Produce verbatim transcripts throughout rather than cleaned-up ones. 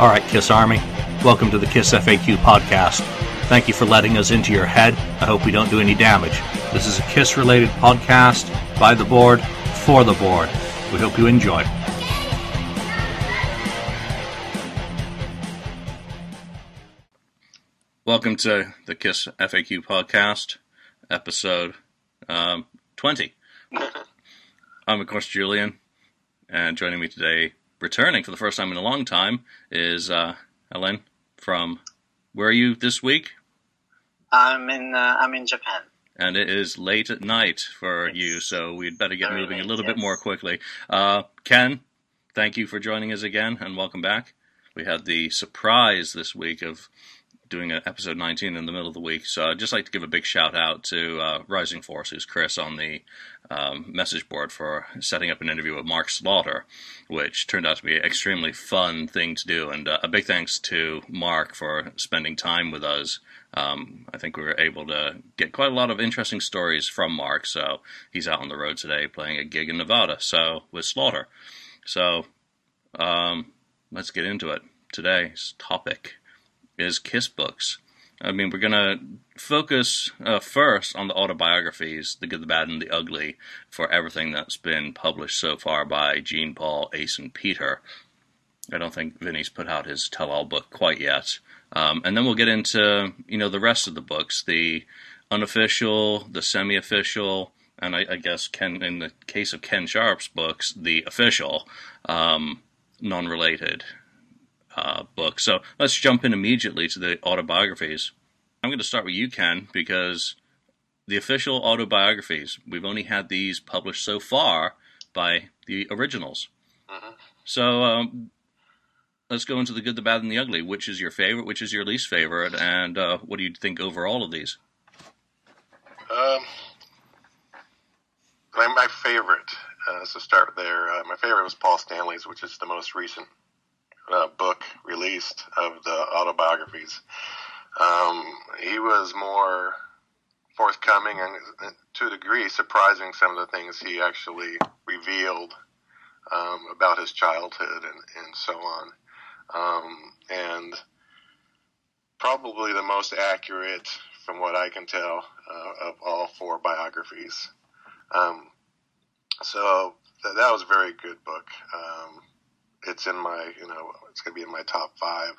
All right, Kiss Army, welcome to the Kiss F A Q podcast. Thank you for letting us into your head. I hope we don't do any damage. This is a Kiss-related podcast by the board, for the board. We hope you enjoy. Welcome to the Kiss F A Q podcast, episode um, twenty. I'm, of course, Julian, and joining me today, returning for the first time in a long time, is uh, Helen from... Where are you this week? I'm in uh, I'm in Japan. And it is late at night for yes. you, so we'd better get Very moving late, a little yes. bit more quickly. Uh, Ken, thank you for joining us again, and welcome back. We had the surprise this week of doing an episode nineteen in the middle of the week, so I'd just like to give a big shout-out to uh, Rising Force, who's Chris on the um, message board, for setting up an interview with Mark Slaughter, which turned out to be an extremely fun thing to do, and uh, a big thanks to Mark for spending time with us. Um, I think we were able to get quite a lot of interesting stories from Mark, so he's out on the road today playing a gig in Nevada, so with Slaughter. So um, let's get into it. Today's topic is Kiss books. I mean, we're going to focus uh, first on the autobiographies, The Good, the Bad, and the Ugly, for everything that's been published so far by Gene Paul, Ace, and Peter. I don't think Vinny's put out his tell-all book quite yet. Um, and then we'll get into, you know, the rest of the books, the unofficial, the semi-official, and I, I guess Ken, in the case of Ken Sharp's books, the official, um, non-related Uh, book. So let's jump in immediately to the autobiographies. I'm going to start with you, Ken, because the official autobiographies, we've only had these published so far by the originals. Uh-huh. So um, let's go into The Good, the Bad, and the Ugly. Which is your favorite? Which is your least favorite? And uh, what do you think overall of these? Um, my favorite, uh, so start there, uh, my favorite was Paul Stanley's, which is the most recent Uh, book released of the autobiographies. Um, he was more forthcoming and, to a degree, surprising some of the things he actually revealed um, about his childhood and, and so on. Um, and probably the most accurate, from what I can tell, uh, of all four biographies. Um, so th- that was a very good book. Um, It's in my, you know, it's going to be in my top five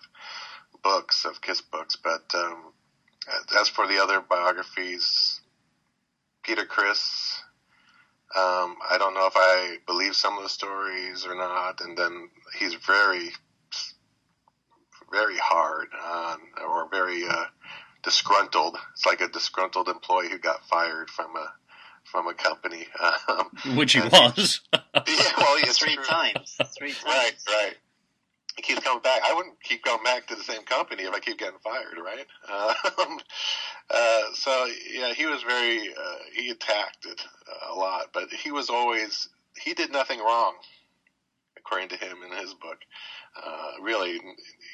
books of Kiss books. But um, as for the other biographies, Peter Criss, um, I don't know if I believe some of the stories or not. And then he's very, very hard on, or very uh, disgruntled. It's like a disgruntled employee who got fired from a from a company. Um, Which he was. Yeah, well, yeah, three true. times. Three times. Right, right. He keeps coming back. I wouldn't keep going back to the same company if I keep getting fired, right? Um, uh, so, yeah, he was very, uh, he attacked it a lot, but he was always, he did nothing wrong, according to him in his book. Uh, really,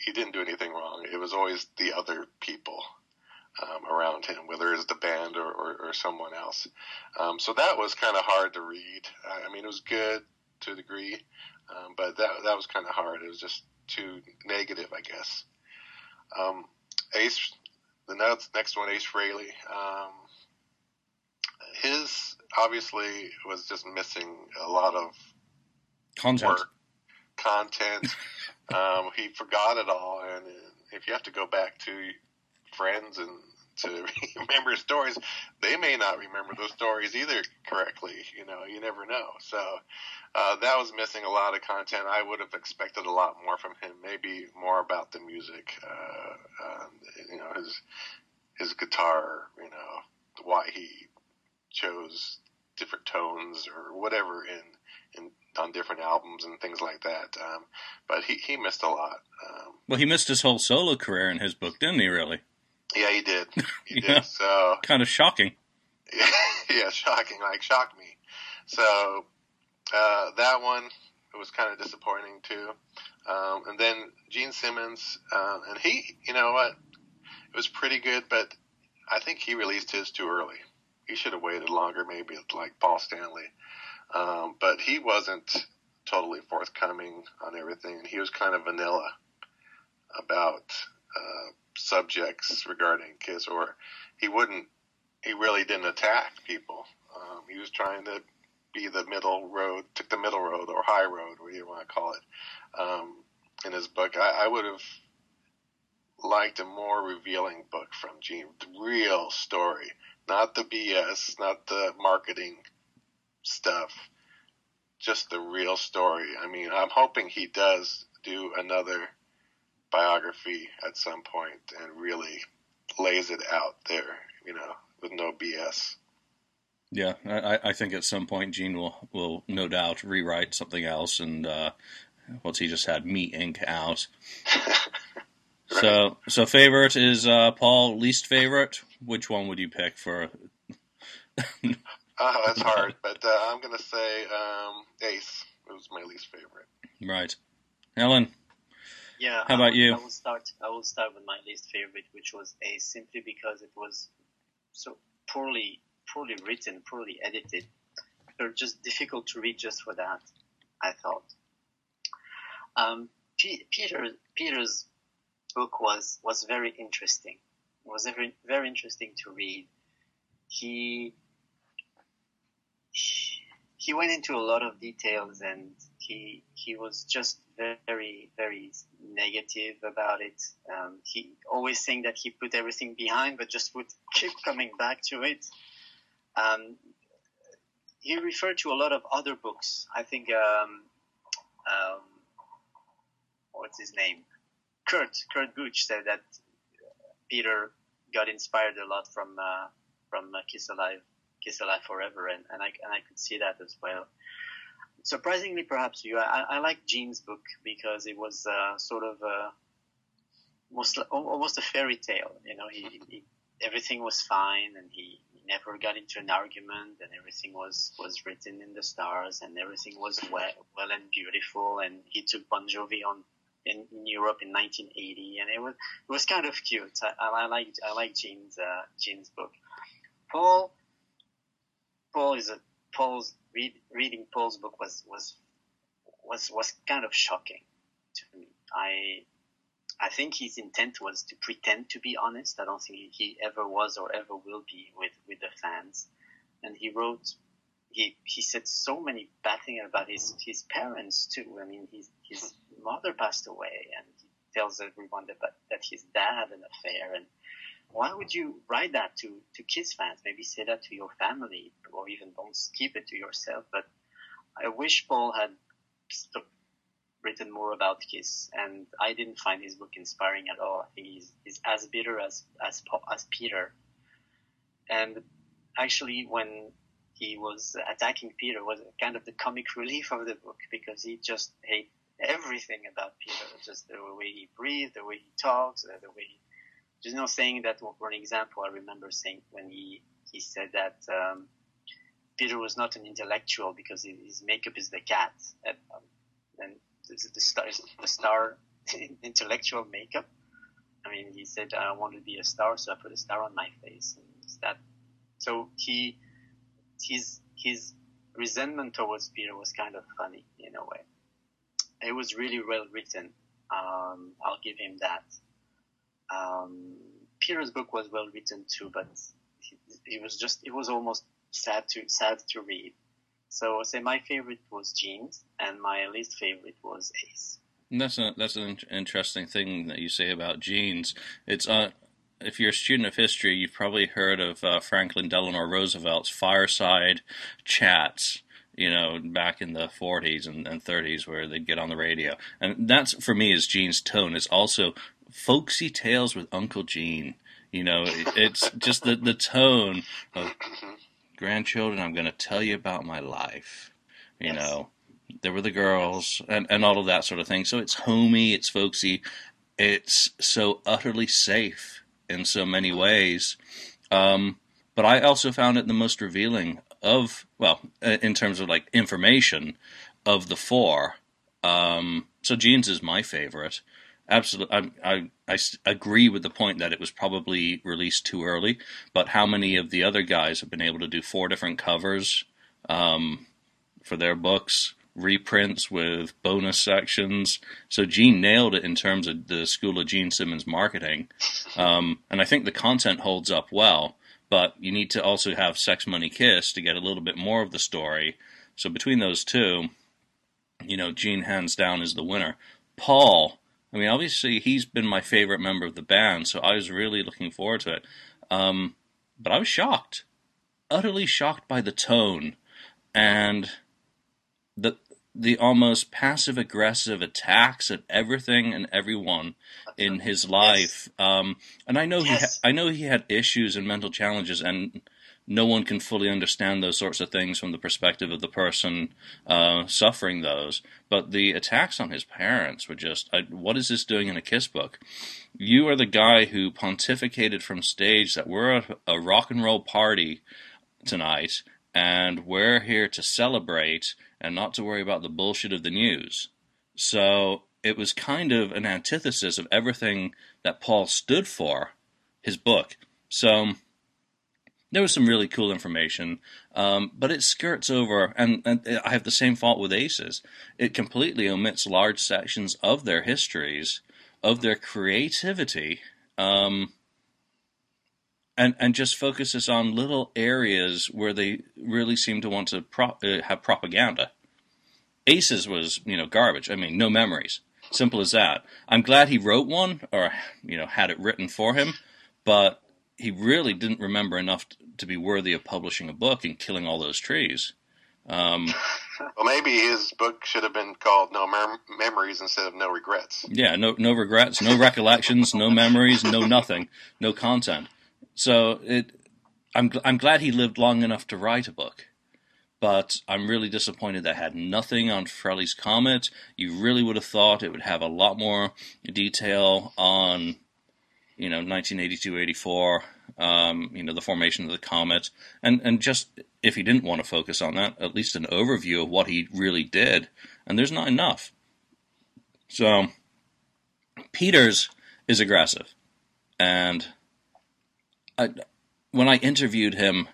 he didn't do anything wrong. It was always the other people Um, around him, whether it's the band or, or, or someone else. Um, so that was kind of hard to read. I mean, it was good to a degree, um, but that that was kind of hard. It was just too negative, I guess. Um, Ace, the next, next one, Ace Frehley. Um, his, obviously, was just missing a lot of content. Work, content. um, he forgot it all, and if you have to go back to friends and to remember stories, they may not remember those stories either correctly. You know, you never know. So uh, that was missing a lot of content. I would have expected a lot more from him, maybe more about the music, uh, um, you know, his his guitar, you know, why he chose different tones or whatever in, in on different albums and things like that. Um, but he, he missed a lot. Um, well, he missed his whole solo career in his book, didn't he, really? Yeah, he did. He yeah. did. So kind of shocking. Yeah, yeah, shocking. Like shocked me. So uh, that one it was kind of disappointing too. Um, and then Gene Simmons, uh, and he, you know what, it was pretty good, but I think he released his too early. He should have waited longer, maybe like Paul Stanley. Um, but he wasn't totally forthcoming on everything. He was kind of vanilla. about uh, subjects regarding Kiss, or he wouldn't, he really didn't attack people. Um, he was trying to be the middle road, took the middle road or high road, whatever you want to call it, um, in his book. I, I would have liked a more revealing book from Gene, the real story, not the B S, not the marketing stuff, just the real story. I mean, I'm hoping he does do another biography at some point and really lays it out there, you know, with no B S. Yeah, I, I think at some point Gene will, will no doubt rewrite something else, and uh, once he just had me ink out. Right. So, so favorite is uh, Paul. Least favorite, which one would you pick for? Oh, that's hard, but uh, I'm going to say um, Ace. It was my least favorite. Right, Helen. Yeah. How um, about you? I will start. I will start with my least favorite, which was Ace, simply because it was so poorly. poorly written, poorly edited. They're just difficult to read just for that, I thought. Um, P- Peter, Peter's book was, was very interesting. It was very, very interesting to read. He, he he went into a lot of details, and he he was just very, very negative about it. Um, he always saying that he put everything behind, but just would keep coming back to it. Um, he referred to a lot of other books. I think, um, um, what's his name? Kurt, Kurt Gooch said that Peter got inspired a lot from, uh, from Kiss Alive, Kiss Alive Forever. And, and I, and I could see that as well. Surprisingly, perhaps you, I, I like Gene's book because it was, uh, sort of, uh, most, almost a fairy tale. You know, he, he everything was fine, and he, never got into an argument, and everything was, was written in the stars, and everything was well, well and beautiful. And he took Bon Jovi on in, in Europe in nineteen eighty, and it was it was kind of cute. I, I, I like I like Gene's uh, Gene's book. Paul Paul is a Paul's read, reading Paul's book was was was was kind of shocking to me. I. I think his intent was to pretend to be honest. I don't think he ever was or ever will be with, with the fans. And he wrote, he, he said so many bad things about his, his parents too. I mean, his, his mother passed away, and he tells everyone that, that his dad had an affair. And why would you write that to, to Kiss fans? Maybe say that to your family, or even don't keep it to yourself. But I wish Paul had st- written more about Kiss, and I didn't find his book inspiring at all. I think he's, he's as bitter as, as as Peter. And actually, when he was attacking Peter, was kind of the comic relief of the book, because he just hated everything about Peter, just the way he breathed, the way he talks, the way he... Just you know, saying that, well, for an example, I remember saying when he, he said that... Um, Peter was not an intellectual because his makeup is the cat. And, um, and The star, the star intellectual makeup. I mean, he said, I want to be a star, so I put a star on my face. And that, so he, his, his resentment towards Peter was kind of funny in a way. It was really well written. Um, I'll give him that. Um, Peter's book was well written too, but it was just, it was almost sad to, sad to read. So, say so my favorite was Gene's, and my least favorite was Ace. And that's a, that's an interesting thing that you say about Gene's. It's uh, if you're a student of history, you've probably heard of uh, Franklin Delano Roosevelt's fireside chats. You know, back in the forties and, and thirties, where they'd get on the radio, and that's for me is Gene's tone. It's also folksy tales with Uncle Gene. You know, it's just the the tone of. Grandchildren, I'm going to tell you about my life. You yes. know, there were the girls and, and all of that sort of thing. So it's homey, it's folksy, it's so utterly safe in so many ways. Um, but I also found it the most revealing of, well, in terms of like information of the four. Um, so Gene's is my favorite. Absolutely, I, I, I agree with the point that it was probably released too early, but how many of the other guys have been able to do four different covers um, for their books reprints with bonus sections. So Gene nailed it in terms of the school of Gene Simmons marketing. Um, and I think the content holds up well, but you need to also have Sex, Money, Kiss to get a little bit more of the story. So between those two, you know, Gene hands down is the winner. Paul, I mean, obviously he's been my favorite member of the band, so I was really looking forward to it. Um, but I was shocked, utterly shocked by the tone and the the almost passive-aggressive attacks at everything and everyone in his life. Yes. Um, and I know yes. he ha- I know he had issues and mental challenges, and no one can fully understand those sorts of things from the perspective of the person uh, suffering those. But the attacks on his parents were just, I, what is this doing in a Kiss book? You are the guy who pontificated from stage that we're a, a rock and roll party tonight, and we're here to celebrate and not to worry about the bullshit of the news. So it was kind of an antithesis of everything that Paul stood for, his book. So there was some really cool information, um, but it skirts over, and, and I have the same fault with Aces. It completely omits large sections of their histories, of their creativity, um, and and just focuses on little areas where they really seem to want to pro- uh, have propaganda. Aces was, you know, garbage. I mean, no memories. Simple as that. I'm glad he wrote one, or, you know, had it written for him, but he really didn't remember enough t- to be worthy of publishing a book and killing all those trees. Um, well, maybe his book should have been called No Mem- Memories instead of No Regrets. Yeah, no no regrets, no recollections, no memories, no nothing, no content. So it, I'm gl- I'm glad he lived long enough to write a book, but I'm really disappointed that had nothing on Frehley's Comet. You really would have thought it would have a lot more detail on, you know, nineteen eighty-two eighty-four, um, you know, the formation of the Comet. And, and just, if he didn't want to focus on that, at least an overview of what he really did. And there's not enough. So, Peter's is aggressive. And I, when I interviewed him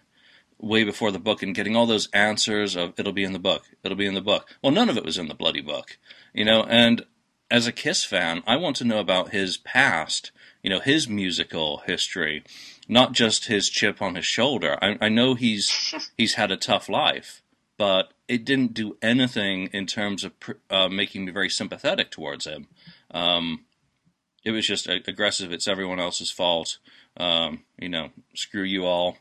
way before the book and getting all those answers of, it'll be in the book, it'll be in the book. Well, none of it was in the bloody book, you know, and as a Kiss fan, I want to know about his past, you know, his musical history, not just his chip on his shoulder. I, I know he's he's had a tough life, but it didn't do anything in terms of uh, making me very sympathetic towards him. Um, it was just aggressive. It's everyone else's fault. Um, you know, screw you all.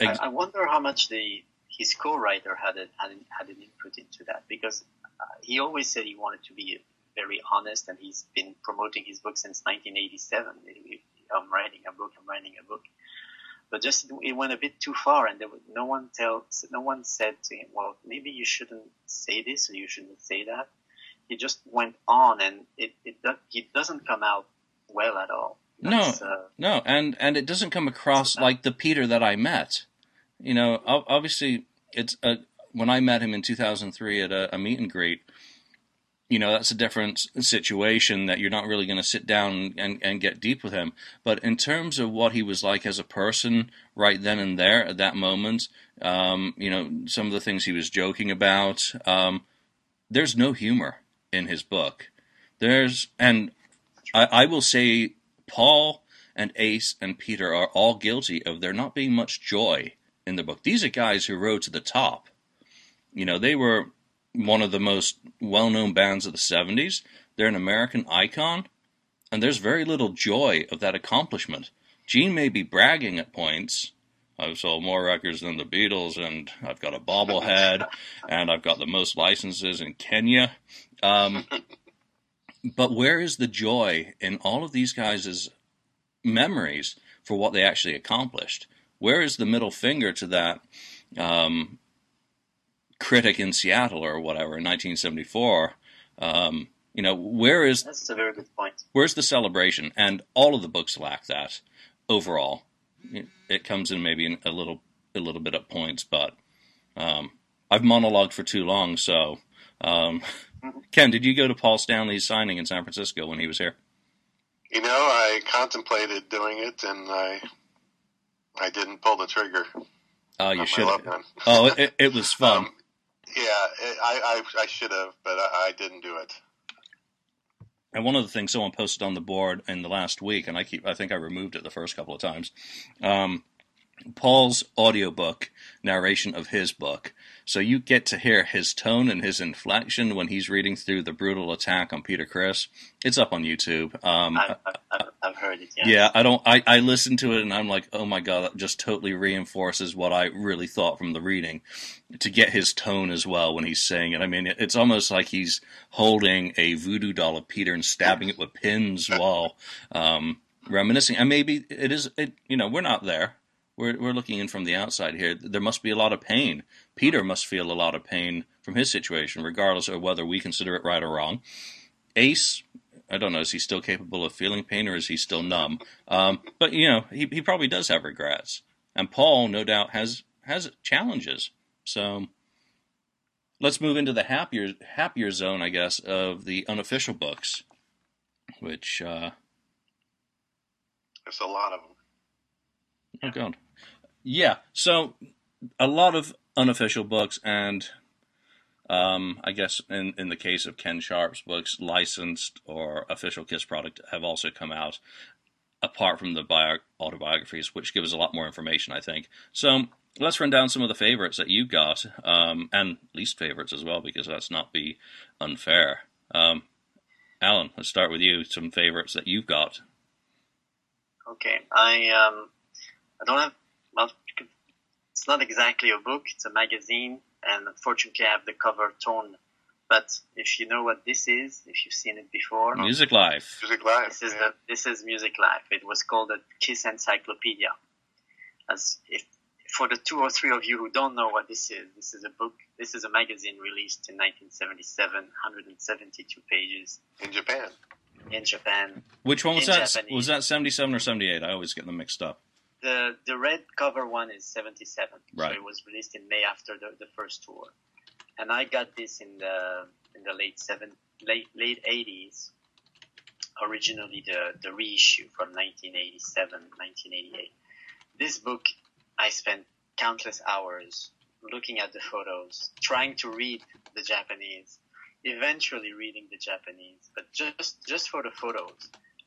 Ex- I, I wonder how much the his co-writer had a, had, an, had an input into that, because uh, he always said he wanted to be very honest, and he's been promoting his book since nineteen eighty-seven. I'm writing a book, I'm writing a book. But just, it went a bit too far, and there was, no one tell, no one said to him, well, maybe you shouldn't say this, or you shouldn't say that. He just went on, and it, it, it doesn't come out well at all. That's, no, uh, no, and, and it doesn't come across so like the Peter that I met. You know, obviously, it's a, when I met him in two thousand three at a, a meet and greet, you know, that's a different situation that you're not really going to sit down and, and get deep with him. But in terms of what he was like as a person right then and there at that moment, um, you know, some of the things he was joking about, um, there's no humor in his book. There's, and I, I will say Paul and Ace and Peter are all guilty of there not being much joy in the book. These are guys who rode to the top. You know, they were one of the most well-known bands of the seventies. They're an American icon, and there's very little joy of that accomplishment. Gene may be bragging at points. I've sold more records than the Beatles, and I've got a bobblehead, and I've got the most licenses in Kenya. Um, but where is the joy in all of these guys' memories for what they actually accomplished? Where is the middle finger to that Um, critic in Seattle or whatever in nineteen seventy-four, um, you know, where is that's a very good point. Where's the celebration? And all of the books lack that overall. It comes in maybe in a little a little bit at points, but um, I've monologued for too long. So, um, mm-hmm. Ken, did you go to Paul Stanley's signing in San Francisco when he was here? You know, I contemplated doing it, and I I didn't pull the trigger. Oh, you should. Oh, it, it was fun. Um, Yeah, I, I, I should have, but I, I didn't do it. And one of the things someone posted on the board in the last week, and I keep, I think I removed it the first couple of times, um, Paul's audiobook narration of his book. So you get to hear his tone and his inflection when he's reading through the brutal attack on Peter Criss. It's up on YouTube. Um, I've, I've, I've heard it. Yeah. yeah, I don't. I, I listened to it and I'm like, oh my god, that just totally reinforces what I really thought from the reading. To get his tone as well when he's saying it, I mean, it's almost like he's holding a voodoo doll of Peter and stabbing it with pins while um, reminiscing. And maybe it is. It, you know, we're not there. We're we're looking in from the outside here. There must be a lot of pain. Peter must feel a lot of pain from his situation, regardless of whether we consider it right or wrong. Ace, I don't know, is he still capable of feeling pain or is he still numb? Um, but, you know, he, he probably does have regrets. And Paul, no doubt, has has challenges. So let's move into the happier happier zone, I guess, of the unofficial books, which... Uh, there's a lot of them. Oh, God. Yeah, so a lot of unofficial books and, um, I guess in, in the case of Ken Sharp's books, licensed or official KISS product have also come out, apart from the bio- autobiographies, which give us a lot more information, I think. So let's run down some of the favorites that you got, um, and least favorites as well, because let's not be unfair. Um, Alan, let's start with you, some favorites that you've got. Okay, I... Um... I don't have, well, it's not exactly a book, it's a magazine, and unfortunately I have the cover torn. But if you know what this is, if you've seen it before... Music Life. Music Life. This is, yeah. the, this is Music Life. It was called a Kiss Encyclopedia. As if, for the two or three of you who don't know what this is, this is a book, this is a magazine released in nineteen seventy-seven, one hundred seventy-two pages. In Japan. In Japan. Which one was that? Japanese. Was that seventy-seven or seventy-eight? I always get them mixed up. The the red cover one is seventy-seven, right. So it was released in May after the, the first tour, and I got this in the in the late seven late late eighties. Originally the, the reissue from nineteen eighty-seven, nineteen eighty-eight. This book, I spent countless hours looking at the photos, trying to read the Japanese, eventually reading the Japanese, but just just for the photos,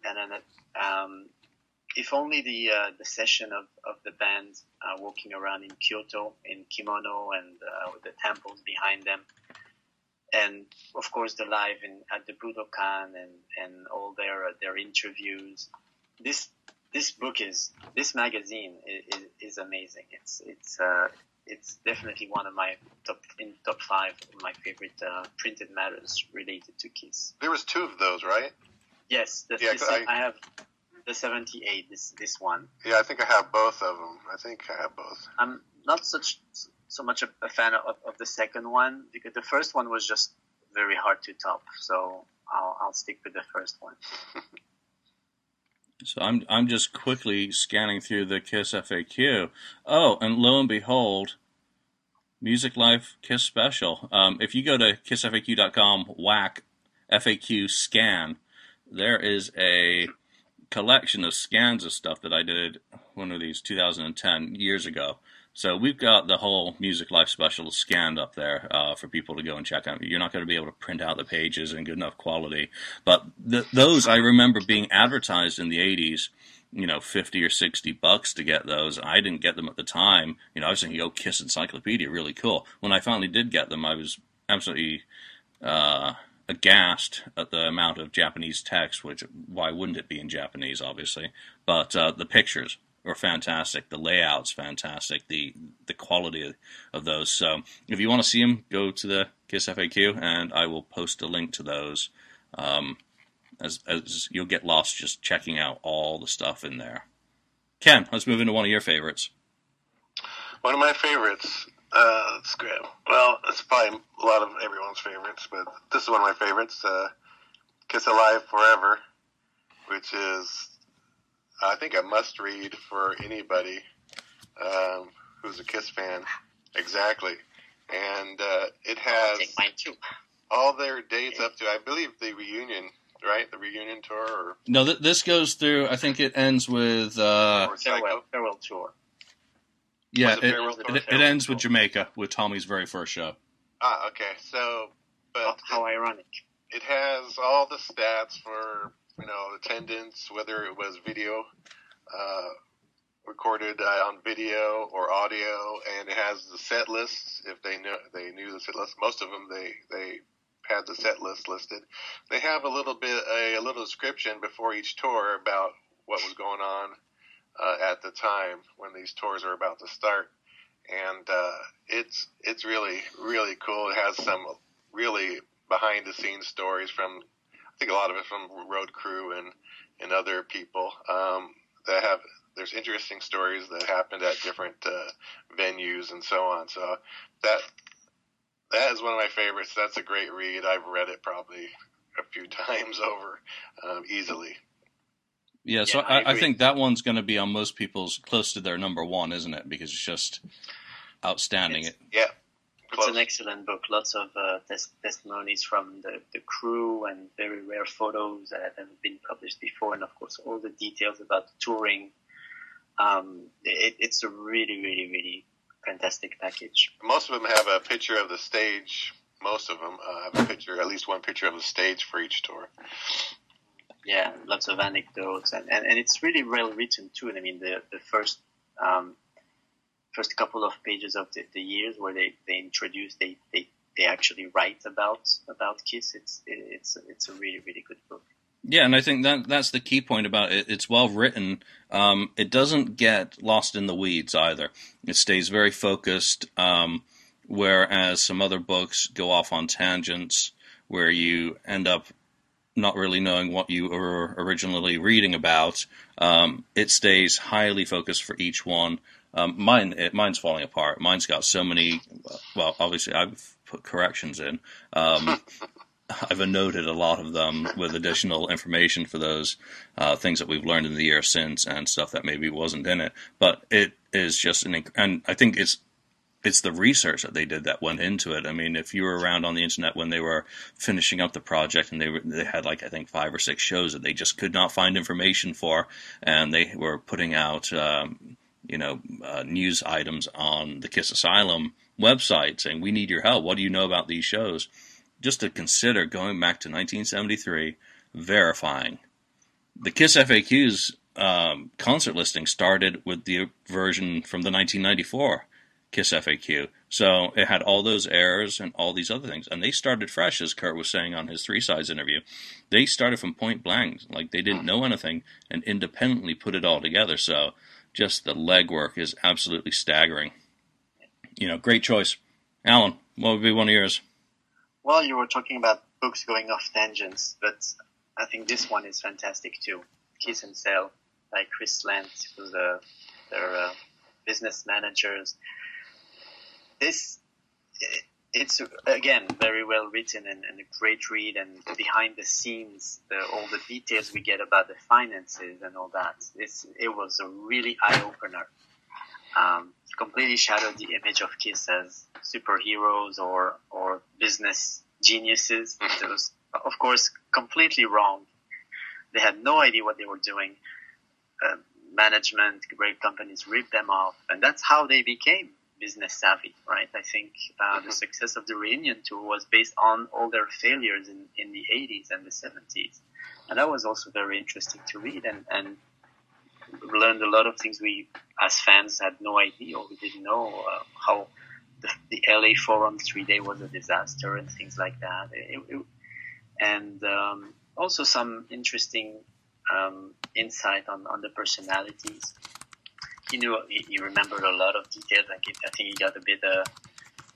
and then. Um, If only the uh, the session of, of the band uh, walking around in Kyoto in kimono and uh, with the temples behind them, and of course the live in at the Budokan and, and all their uh, their interviews. This this book is this magazine is, is amazing. It's it's uh, it's definitely one of my top in top five of my favorite uh, printed matters related to Kiss. There was two of those, right? Yes, the, yeah, this, I, I have. The seventy-eight, this this one. Yeah, I think I have both of them. I think I have both. I'm not such so much a, a fan of, of the second one because the first one was just very hard to top. So I'll I'll stick with the first one. So I'm I'm just quickly scanning through the Kiss F A Q. Oh, and lo and behold, Music Life Kiss Special. Um, if you go to kiss f a q dot com, whack F A Q scan, there is a collection of scans of stuff that I did one of these two thousand ten years ago. So we've got the whole Music Life special scanned up there uh, for people to go and check out. You're not going to be able to print out the pages in good enough quality, but th- those I remember being advertised in the eighties. You know, fifty or sixty bucks to get those. I didn't get them at the time. You know, I was thinking, "Oh, Kiss Encyclopedia, really cool." When I finally did get them, I was absolutely Uh, aghast at the amount of Japanese text, which, why wouldn't it be in Japanese, obviously? But uh, the pictures are fantastic. The layout's fantastic. The the quality of, of those. So if you want to see them, go to the Kiss F A Q, and I will post a link to those. Um, as, as you'll get lost just checking out all the stuff in there. Ken, let's move into one of your favorites. One of my favorites... Uh, let's grab. Well, it's probably a lot of everyone's favorites, but this is one of my favorites. Uh, Kiss Alive Forever, which is, I think, a must-read for anybody um, who's a Kiss fan. Exactly, and uh, it has Take mine too. all their dates up to, I believe, the reunion. Right, the reunion tour. Or... No, th- this goes through. I think it ends with uh... farewell, farewell tour. Yeah, it, it, it, it ends with Jamaica, with Tommy's very first show. Ah, okay. So, but how it, ironic! It has all the stats for, you know, attendance, whether it was video, uh, recorded uh, on video or audio, and it has the set lists. If they know, they knew the set list. Most of them, they they had the set list listed. They have a little bit a, a little description before each tour about what was going on uh, at the time when these tours are about to start. And uh, it's it's really, really cool. It has some really behind-the-scenes stories from, I think a lot of it from road crew and, and other people um, that have, there's interesting stories that happened at different uh, venues and so on. So that that is one of my favorites. That's a great read. I've read it probably a few times over um, easily. Yeah, so yeah, I, I think that one's going to be on most people's close to their number one, isn't it? Because it's just outstanding. It's, it, yeah, close. It's an excellent book. Lots of uh, tes- testimonies from the, the crew and very rare photos that haven't been published before, and of course all the details about touring. Um, it, it's a really, really, really fantastic package. Most of them have a picture of the stage. Most of them uh, have a picture, at least one picture of the stage for each tour. Yeah, lots of anecdotes, and, and, and it's really well written too. And I mean, the the first um, first couple of pages of the, the years where they, they introduce, they, they, they actually write about about Kiss. It's it's it's a really, really good book. Yeah, and I think that that's the key point about it. It's well written. Um, it doesn't get lost in the weeds either. It stays very focused. Um, whereas some other books go off on tangents where you end up not really knowing what you were originally reading about. Um, it stays highly focused for each one. Um, mine, it, mine's falling apart. Mine's got so many, well, obviously I've put corrections in. Um, I've annotated a lot of them with additional information for those uh, things that we've learned in the year since and stuff that maybe wasn't in it. But it is just an, and I think it's, It's the research that they did that went into it. I mean, if you were around on the internet when they were finishing up the project and they were, they had like, I think, five or six shows that they just could not find information for, and they were putting out, um, you know, uh, news items on the Kiss Asylum website saying, we need your help. What do you know about these shows? Just to consider going back to nineteen seventy-three, verifying. The Kiss F A Qs um, concert listing started with the version from the nineteen ninety-four Kiss F A Q. So it had all those errors and all these other things. And they started fresh, as Kurt was saying on his Three Sides interview. They started from point blank. Like, they didn't know anything and independently put it all together. So just the legwork is absolutely staggering. You know, great choice. Alan, what would be one of yours? Well, you were talking about books going off tangents, but I think this one is fantastic too. Kiss and Sell by Chris Lendt, who's uh, their uh, business managers. This, it's, again, very well written and, and a great read, and behind the scenes, the, all the details we get about the finances and all that. It's, it was a really eye-opener. Um, completely shadowed the image of Kiss as superheroes or, or business geniuses. It was, of course, completely wrong. They had no idea what they were doing. Uh, management, great companies ripped them off, and that's how they became business savvy, right? I think uh, the success of the reunion tour was based on all their failures in, in the eighties and the seventies. And that was also very interesting to read, and, and learned a lot of things we as fans had no idea, or we didn't know uh, how the, the L A Forum three-day was a disaster and things like that. It, it, and um, also some interesting um, insight on, on the personalities. He knew, he remembered a lot of details. Like, I think he got a bit uh,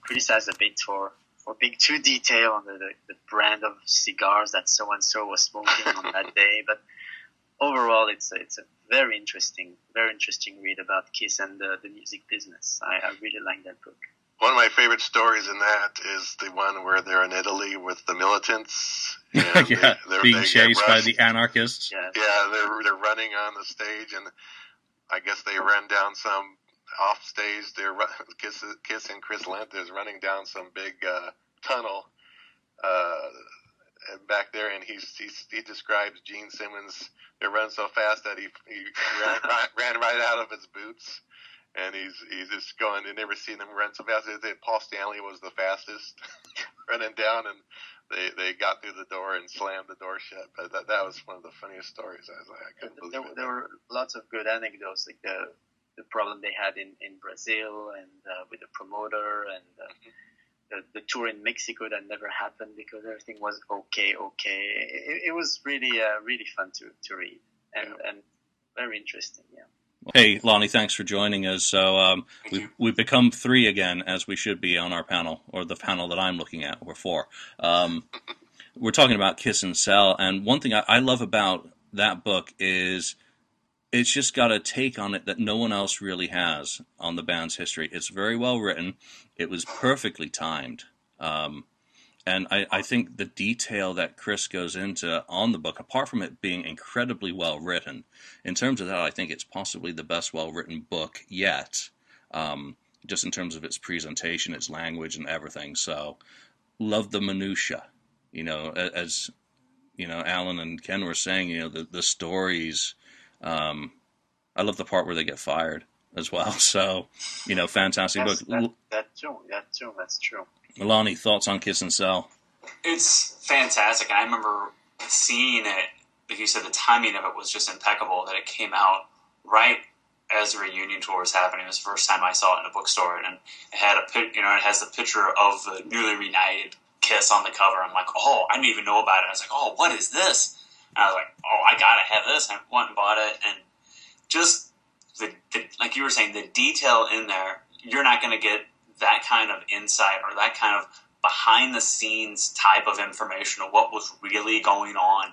criticized a bit for, for being too detailed on the, the, the brand of cigars that so and so was smoking on that day. But overall, it's a, it's a very interesting, very interesting read about Kiss and the, the music business. I, I really like that book. One of my favorite stories in that is the one where they're in Italy with the militants. Yeah, yeah, they, being they chased by the anarchists. Yeah, yeah they're they're running on the stage, and I guess they ran down some off stage. They're Kiss, Kiss and Chris Lendt is running down some big uh, tunnel uh, back there, and he's, he's, he describes Gene Simmons. They run so fast that he he ran, right, ran right out of his boots, and he's he's just going. They never seen him run so fast. Paul Stanley was the fastest running down, and they they got through the door and slammed the door shut. But that that was one of the funniest stories. I was like, I couldn't believe it. There were lots of good anecdotes, like the the problem they had in in Brazil and uh, with the promoter and. Uh, The, the tour in Mexico that never happened because everything was okay, okay. It, it was really, uh, really fun to, to read and, yeah. and very interesting, yeah. Hey, Lonnie, thanks for joining us. So um, we've, we've become three again, as we should be on our panel, or the panel that I'm looking at, we're four. Um, we're talking about Kiss and Sell, and one thing I, I love about that book is it's just got a take on it that no one else really has on the band's history. It's very well written. It was perfectly timed. Um, and I, I think the detail that Chris goes into on the book, apart from it being incredibly well written, in terms of that, I think it's possibly the best well-written book yet, um, just in terms of its presentation, its language, and everything. So love the minutia, you know, as, you know, Alan and Ken were saying, you know, the, the stories... Um, I love the part where they get fired as well. So, you know, fantastic yes, book. That, that too, that too, that's true. Lonnie, thoughts on Kiss and Sell? It's fantastic. I remember seeing it, like you said, the timing of it was just impeccable, that it came out right as the reunion tour was happening. It was the first time I saw it in a bookstore, and it had a, you know, it has the picture of the newly reunited Kiss on the cover. I'm like, oh, I didn't even know about it. I was like, oh, what is this? And I was like, oh, I gotta have this. I went and bought it. And just, the, the like you were saying, the detail in there, you're not going to get that kind of insight or that kind of behind-the-scenes type of information of what was really going on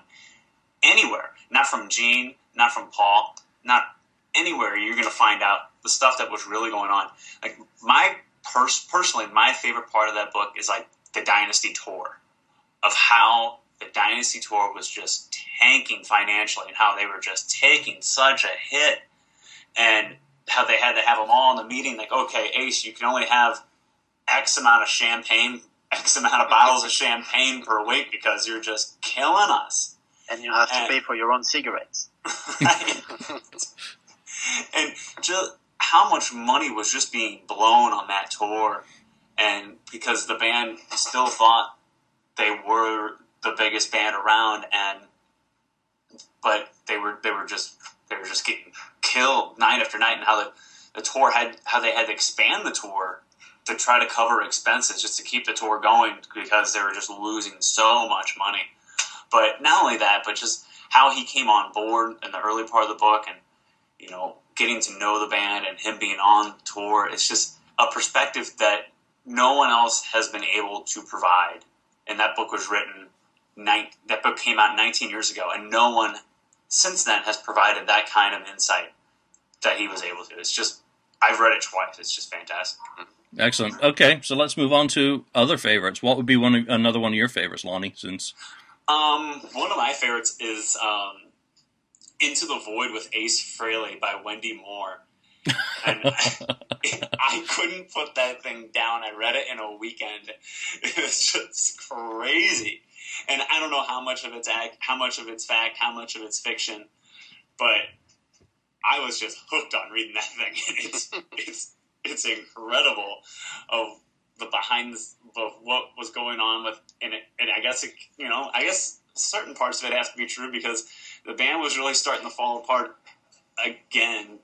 anywhere. Not from Gene, not from Paul, not anywhere. You're going to find out the stuff that was really going on. Like my pers- Personally, my favorite part of that book is like the Dynasty Tour, of how... the Dynasty Tour was just tanking financially and how they were just taking such a hit and how they had to have them all in the meeting. Like, okay, Ace, you can only have X amount of champagne, X amount of bottles of champagne per week because you're just killing us. And you have and, to pay for your own cigarettes. Right? And just how much money was just being blown on that tour. And because the band still thought they were... the biggest band around, and but they were they were just they were just getting killed night after night, and how the, the tour had how they had to expand the tour to try to cover expenses just to keep the tour going because they were just losing so much money. But not only that, but just how he came on board in the early part of the book, and you know, getting to know the band and him being on tour, it's just a perspective that no one else has been able to provide. And that book was written. Nine, that book came out nineteen years ago, and no one since then has provided that kind of insight that he was able to. It's just, I've read it twice. It's just fantastic. Excellent. Okay, so let's move on to other favorites. What would be one of, another one of your favorites, Lonnie? Since um, one of my favorites is um, Into the Void with Ace Frehley by Wendy Moore. And I, I couldn't put that thing down. I read it in a weekend. It was just crazy. And I don't know how much of it's act, how much of it's fact, how much of it's fiction, but I was just hooked on reading that thing. It's it's it's incredible of the behind of what was going on with, and it, and I guess it, you know, I guess certain parts of it have to be true because the band was really starting to fall apart again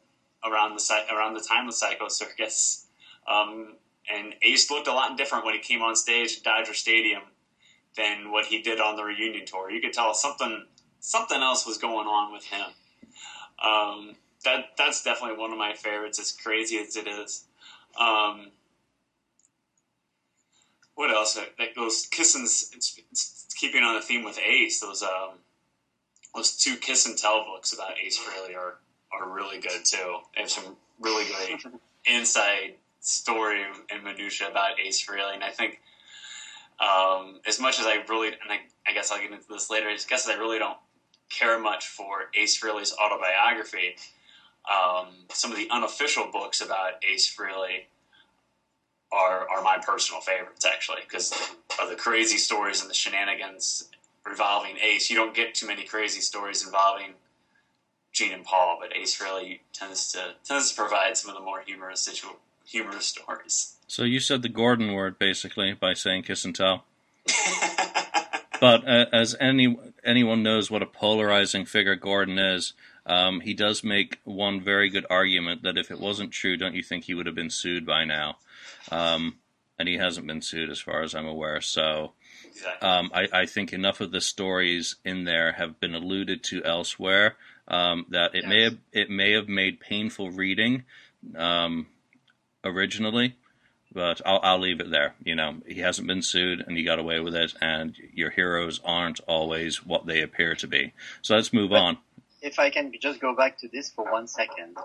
around the around the time of Psycho Circus, um, and Ace looked a lot different when he came on stage at Dodger Stadium than what he did on the reunion tour. You could tell something something else was going on with him. Um, that that's definitely one of my favorites, as crazy as it is. Um, what else? Like those Kiss and... It's, it's keeping on the theme with Ace. Those um, those two Kiss and Tell books about Ace Frehley are, are really good, too. They have some really great inside story and minutia about Ace Frehley, and I think... Um, as much as I really, and I, I guess I'll get into this later, I guess I really don't care much for Ace Frehley's autobiography. Um, some of the unofficial books about Ace Frehley are are my personal favorites, actually, because of the crazy stories and the shenanigans revolving Ace. You don't get too many crazy stories involving Gene and Paul, but Ace Frehley tends to tends to provide some of the more humorous situ- humorous stories. So you said the Gordon word basically by saying Kiss and Tell. But uh, as any anyone knows, what a polarizing figure Gordon is. Um, he does make one very good argument that if it wasn't true, don't you think he would have been sued by now? Um, and he hasn't been sued, as far as I'm aware. So um, I, I think enough of the stories in there have been alluded to elsewhere um, that it yes. may have, it may have made painful reading um, originally. But I'll, I'll leave it there. You know, he hasn't been sued, and he got away with it. And your heroes aren't always what they appear to be. So let's move but on. If I can just go back to this for one second,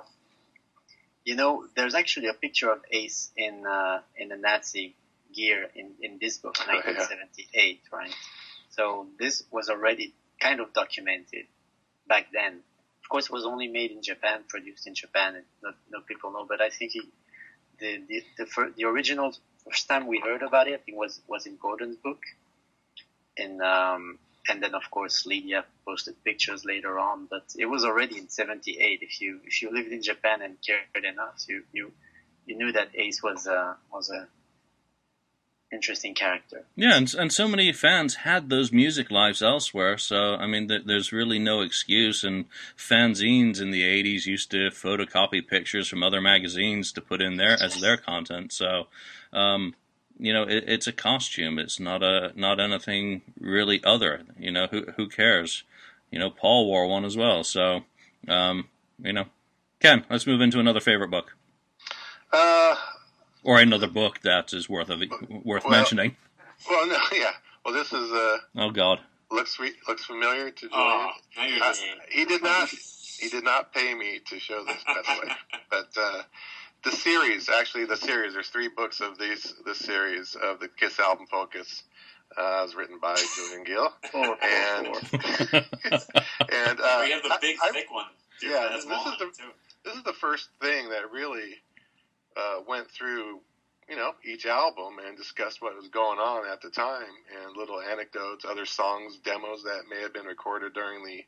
you know, there's actually a picture of Ace in uh, in the Nazi gear in, in this book, nineteen seventy-eight, oh, yeah. right? So this was already kind of documented back then. Of course, it was only made in Japan, produced in Japan, and not no people know. But I think he. The the the, fir- the original first time we heard about it, I think, was, was in Gordon's book, and um, and then of course Lydia posted pictures later on. But it was already in seventy-eight. If you if you lived in Japan and cared enough, you you, you knew that Ace was a was a interesting character. Yeah, and and so many fans had those music lives elsewhere. So I mean, th- there's really no excuse. And fanzines in the eighties used to photocopy pictures from other magazines to put in there as their content. So um, you know, it, it's a costume. It's not a not anything really other. You know, who who cares? You know, Paul wore one as well. So um, you know, Ken, let's move into another favorite book. Uh. Or another book that is worth of worth well, mentioning. Well, no, yeah. Well, this is. Uh, oh God. Looks re- looks familiar to Julian. Oh, uh, he did not. He did not pay me to show this, by the way. But uh, the series, actually, the series. There's three books of these. The series of the Kiss album Focus uh, was written by Julian Gill. Four, and four. and uh, we have the big I, thick I, one. Dude, yeah, this long, is the too. This is the first thing that really. Uh, went through, you know, each album and discussed what was going on at the time and little anecdotes, other songs, demos that may have been recorded during the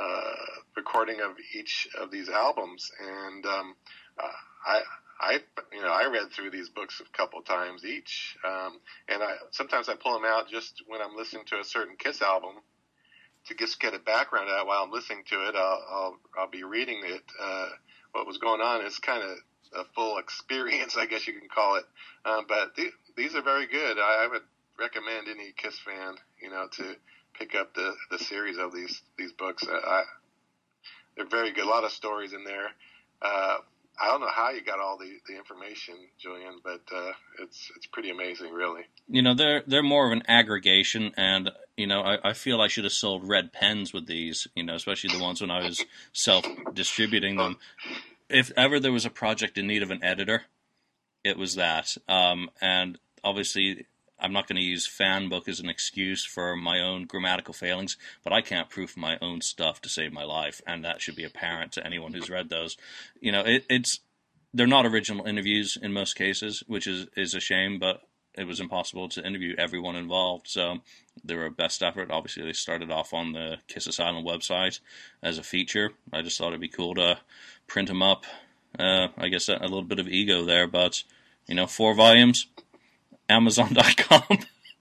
uh, recording of each of these albums. And um, uh, I, I, you know, I read through these books a couple times each, um, and I sometimes I pull them out just when I'm listening to a certain Kiss album to just get a background out while I'm listening to it. I'll, I'll, I'll be reading it. Uh, what was going on is kind of a full experience, I guess you can call it. Um, but th- these are very good. I, I would recommend any Kiss fan, you know, to pick up the, the series of these, these books. Uh, I, they're very good. A lot of stories in there. Uh, I don't know how you got all the, the information, Julian, but uh, it's it's pretty amazing, really. You know, they're they're more of an aggregation, and you know, I, I feel I should have sold red pens with these, you know, especially the ones when I was self distributing them. If ever there was a project in need of an editor, it was that. Um, and obviously, I'm not going to use Fanbook as an excuse for my own grammatical failings, but I can't proof my own stuff to save my life, and that should be apparent to anyone who's read those. You know, it, it's they're not original interviews in most cases, which is, is a shame, but it was impossible to interview everyone involved, so they were a best effort. Obviously, they started off on the Kiss Asylum website as a feature. I just thought it'd be cool to print them up. Uh, I guess a, a little bit of ego there, but, you know, four volumes, amazon dot com.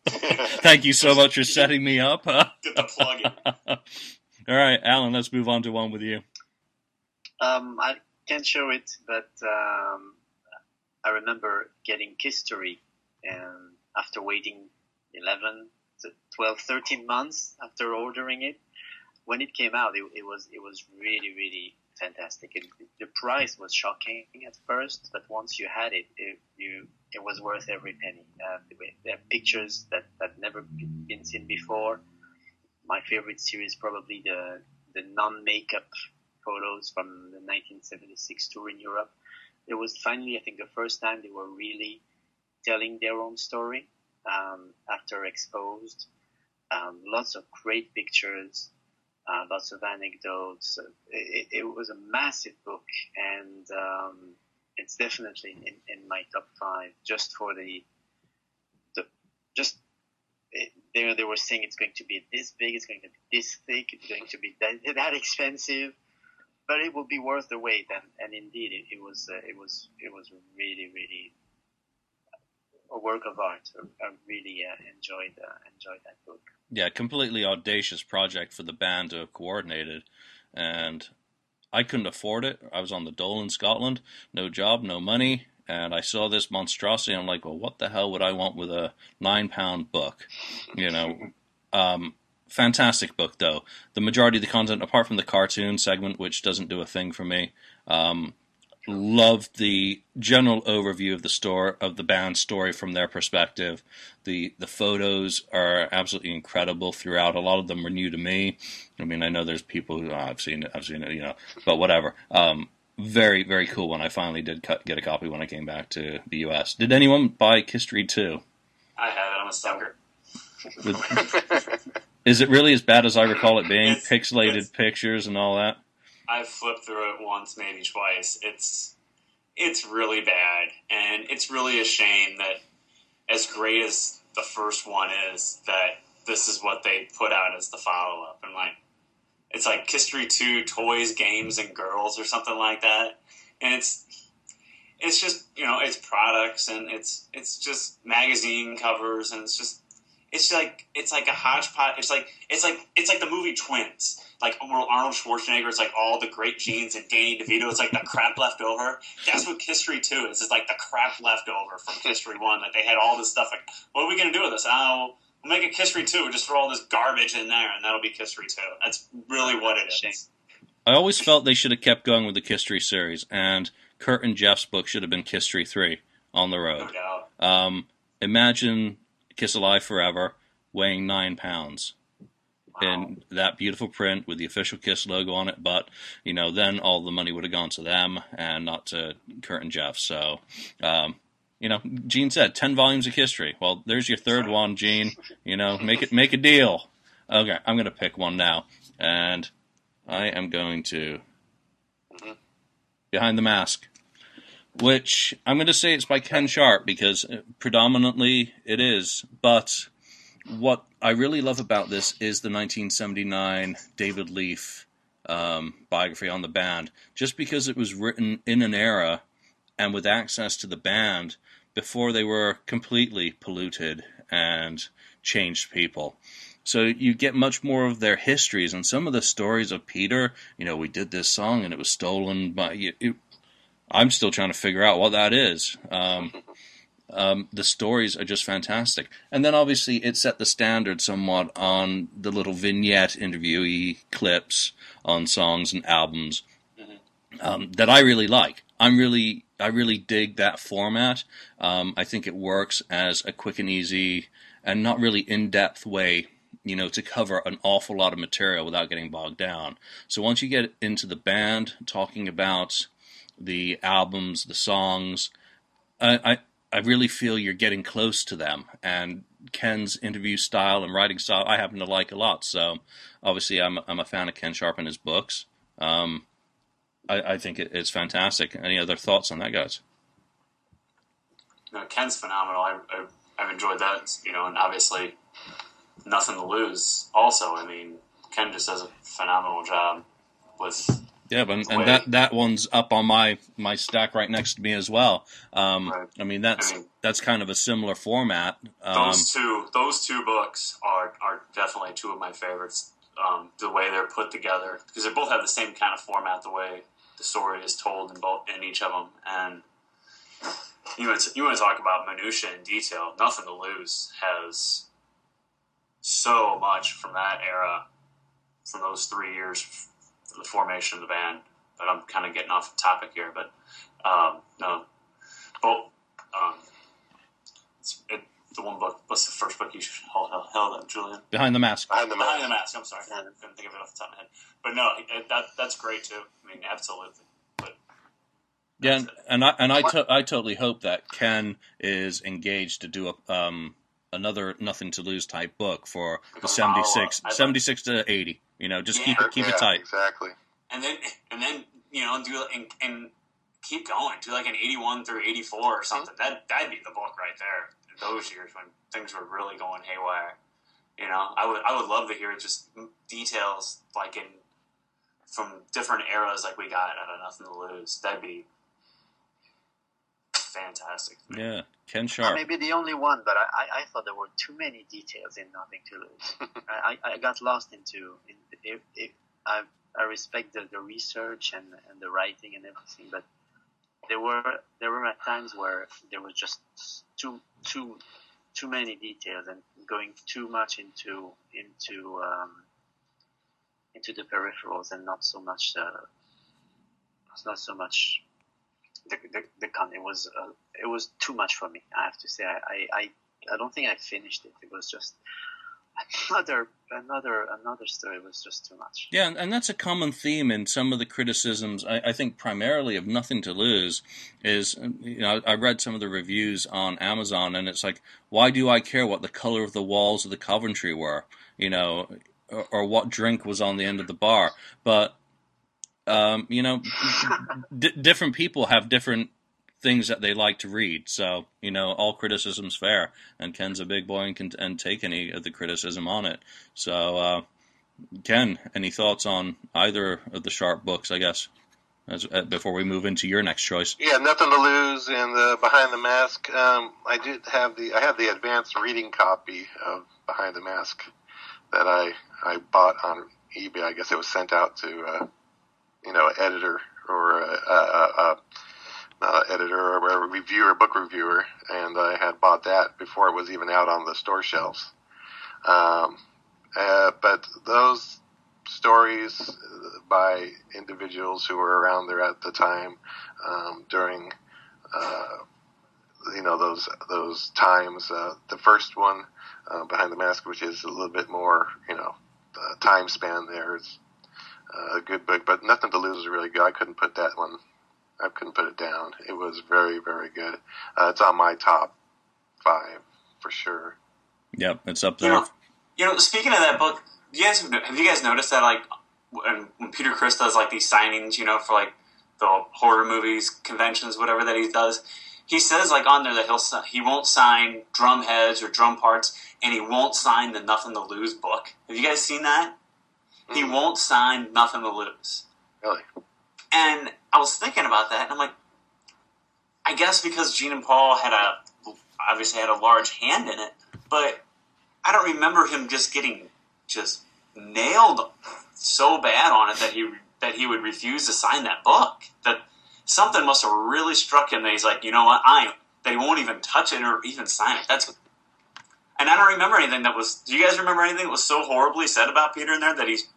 Thank you so much for setting me up. Get the plug in. All right, Alan, let's move on to one with you. Um, I can't show it, but um, I remember getting Kisstory, and after waiting eleven, twelve, thirteen months after ordering it, when it came out, it, it was it was really, really fantastic. It, the price was shocking at first, but once you had it, it, you, it was worth every penny. Uh, there are pictures that that never been seen before. My favorite series, probably the the non-makeup photos from the nineteen seventy-six tour in Europe. It was finally, I think, the first time they were really telling their own story um, after Exposed. Um, lots of great pictures, uh, lots of anecdotes. It, it was a massive book, and um, it's definitely in, in my top five. Just for the, the just it, they they were saying it's going to be this big, it's going to be this thick, it's going to be that, that expensive. but it would be worth the wait, and, and indeed it, it was uh, it was it was really really a work of art. I really uh, enjoyed uh, enjoyed that book. Yeah, completely audacious project for the band to have coordinated, and I couldn't afford it. I was on the dole in Scotland, no job, no money, and I saw this monstrosity. And I'm like, well, what the hell would I want with a nine-pound book? You know, um, fantastic book though. The majority of the content, apart from the cartoon segment, which doesn't do a thing for me, um, loved the general overview of the store of the band's story from their perspective. The the photos are absolutely incredible throughout. A lot of them were new to me. I mean, I know there's people who oh, I've seen it, I've seen it, you know, but whatever. Um, very very cool when I finally did cut, get a copy when I came back to the U S. Did anyone buy Kisstory Two? I have it. I'm a sucker. Is it really as bad as I recall it being? It's, pixelated it's, pictures and all that? I've flipped through it once, maybe twice. It's it's really bad, and it's really a shame that as great as the first one is, that this is what they put out as the follow-up. And like, it's like Kisstory Two, Toys, Games, and Girls or something like that. And it's it's just, you know, it's products, and it's it's just magazine covers, and it's just It's like it's like a hodgepodge. It's like it's like it's like the movie Twins. Like Arnold Schwarzenegger is like all the great genes, and Danny DeVito is like the crap left over. That's what Kisstory Two is. It's like the crap left over from Kisstory One. Like they had all this stuff. Like, what are we gonna do with this? Oh, we'll make a Kisstory Two. Just throw all this garbage in there, and that'll be Kisstory Two. That's really what it is. I always felt they should have kept going with the Kisstory series, and Kurt and Jeff's book should have been Kisstory Three on the road. No doubt. Um, imagine Kiss Alive Forever, weighing nine pounds. Wow. And that beautiful print with the official Kiss logo on it, but, you know, then all the money would have gone to them and not to Kurt and Jeff. So, um, you know, Gene said, ten volumes of Kisstory. Well, there's your third one, Gene. You know, make it make a deal. Okay, I'm going to pick one now. And I am going to Behind the Mask, which I'm going to say it's by Ken Sharp because predominantly it is. But what I really love about this is the nineteen seventy-nine David Leaf um, biography on the band. Just because it was written in an era and with access to the band before they were completely polluted and changed people. So you get much more of their histories and some of the stories of Peter. You know, we did this song and it was stolen by... It, I'm still trying to figure out what that is. Um, um, the stories are just fantastic. And then obviously it set the standard somewhat on the little vignette interviewee clips on songs and albums um, that I really like. I'm really, I really dig that format. Um, I think it works as a quick and easy and not really in-depth way, you know, to cover an awful lot of material without getting bogged down. So once you get into the band talking about the albums, the songs, I, I I really feel you're getting close to them. And Ken's interview style and writing style, I happen to like a lot. So obviously, I'm I'm a fan of Ken Sharp and his books. Um, I, I think it, it's fantastic. Any other thoughts on that, guys? No, Ken's phenomenal. I, I I've enjoyed that, you know, and obviously, Nothing to Lose. Also, I mean, Ken just does a phenomenal job with. Yeah, but, and, and that, that one's up on my, my stack right next to me as well. Um, right. I mean, that's I mean, that's kind of a similar format. Um, those two those two books are, are definitely two of my favorites, um, the way they're put together. Because they both have the same kind of format, the way the story is told in both in each of them. And you want to, you want to talk about minutia and detail. Nothing to Lose has so much from that era, from those three years the formation of the band, but I'm kind of getting off the topic here, but um, no, but um, it's, it, the one book, what's the first book you held up, Julian? Behind the Mask. Behind the Mask. Behind the Mask, I'm sorry, I couldn't think of it off the top of my head. But no, it, that that's great too, I mean, absolutely. But yeah, and, and I and I, to, I totally hope that Ken is engaged to do a um another Nothing to Lose type book for the seventy-six, seventy-six to eighty. You know, just yeah, keep it, keep yeah, it tight. Exactly. And then, and then, you know, do and, and keep going. Do like an eighty-one through eighty-four or something. Mm-hmm. That that'd be the book right there. Those years when things were really going haywire. You know, I would I would love to hear just details like in from different eras like we got out of Nothing to Lose. That'd be fantastic. Yeah, Ken Sharp. I may be the only one, but I, I, I thought there were too many details in Nothing to Lose. I, I got lost into in, it, it, I, I respect the, the research and, and the writing and everything, but there were there were times where there was just too too too many details and going too much into into um, into the peripherals and not so much uh, not so much the the, the con. It was uh, it was too much for me. I have to say, I, I I don't think I finished it. It was just another another another story. Was just too much. Yeah, and that's a common theme in some of the criticisms. I, I think primarily of Nothing to Lose is, you know, I read some of the reviews on Amazon, and it's like, why do I care what the color of the walls of the Coventry were, you know, or, or what drink was on the end of the bar? But um, you know, d- different people have different things that they like to read, so, you know, all criticism's fair, and Ken's a big boy and can and take any of the criticism on it. So, uh, Ken, any thoughts on either of the Sharp books, I guess, as, uh, before we move into your next choice? Yeah, Nothing to Lose and the Behind the Mask. Um, I did have the I have the advanced reading copy of Behind the Mask that I I bought on eBay. I guess it was sent out to uh, you know, an editor or a. a, a Not an editor or a reviewer, book reviewer, and I had bought that before it was even out on the store shelves. Um, uh, but those stories by individuals who were around there at the time, um, during, uh, you know, those those times. Uh, the first one, uh, Behind the Mask, which is a little bit more, you know, uh, time span there, is a good book. But Nothing to Lose is really good. I couldn't put that one. I couldn't put it down. It was very, very good. Uh, it's on my top five for sure. Yep, it's up there. You know, you know, speaking of that book, you guys have you guys noticed that, like, when, when Peter Criss does, like, these signings, you know, for, like, the horror movies, conventions, whatever that he does, he says, like, on there that he'll he won't sign drum heads or drum parts, and he won't sign the Nothing to Lose book. Have you guys seen that? Mm. He won't sign Nothing to Lose. Really? And I was thinking about that, and I'm like, I guess because Gene and Paul had a obviously had a large hand in it, but I don't remember him just getting just nailed so bad on it that he that he would refuse to sign that book. That something must have really struck him that he's like, you know what, I that he won't even touch it or even sign it. That's what, and I don't remember anything that was. Do you guys remember anything that was so horribly said about Peter in there that he's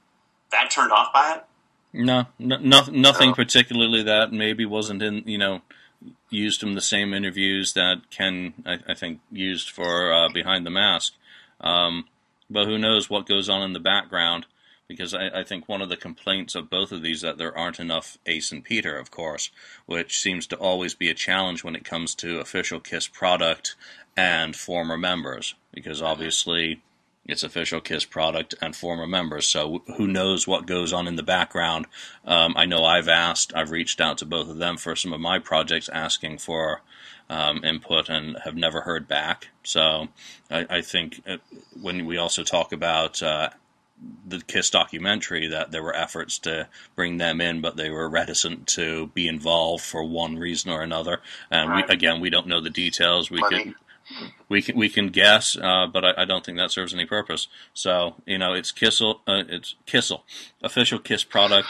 that turned off by it? No, no, no, nothing particularly that maybe wasn't in, you know, used in the same interviews that Ken, I, I think, used for uh, Behind the Mask. Um, but who knows what goes on in the background, because I, I think one of the complaints of both of these is that there aren't enough Ace and Peter, of course, which seems to always be a challenge when it comes to official KISS product and former members, because obviously it's official KISS product and former members, so who knows what goes on in the background. Um, I know I've asked, I've reached out to both of them for some of my projects asking for um, input and have never heard back. So I, I think when we also talk about uh, the KISS documentary, that there were efforts to bring them in, but they were reticent to be involved for one reason or another. And we, again, we don't know the details. We could... We can we can guess, uh, but I, I don't think that serves any purpose. So, you know, it's Kissel, uh, it's Kissel, official KISS product,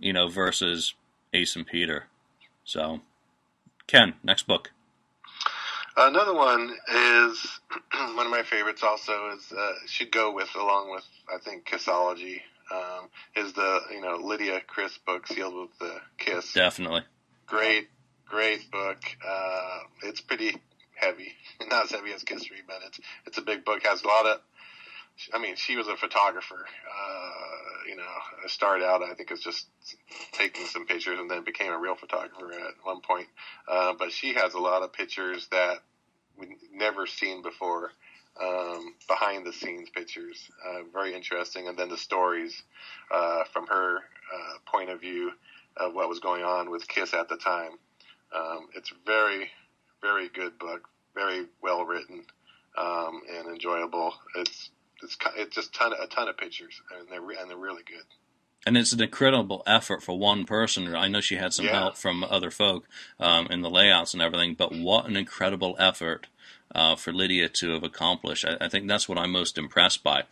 you know, versus Ace and Peter. So, Ken, next book. Another one is one of my favorites. Also, is uh, should go with along with I think Kissology, um, is the you know Lydia Criss book, Sealed with the Kiss. Definitely. Great, great book. Uh, it's pretty heavy, not as heavy as Kisstory, but it's it's a big book. Has a lot of, I mean, she was a photographer. Uh, you know, started out, I think, as just taking some pictures, and then became a real photographer at one point. Uh, but she has a lot of pictures that we've never seen before, um, behind the scenes pictures. Uh, very interesting, and then the stories uh, from her uh, point of view of what was going on with Kiss at the time. Um, it's very Very good book, very well written, um, and enjoyable. It's it's it's just ton of, a ton of pictures, and they're and they're really good. And it's an incredible effort for one person. I know she had some yeah. help from other folk um, in the layouts and everything, but what an incredible effort uh, for Lydia to have accomplished. I, I think that's what I'm most impressed by.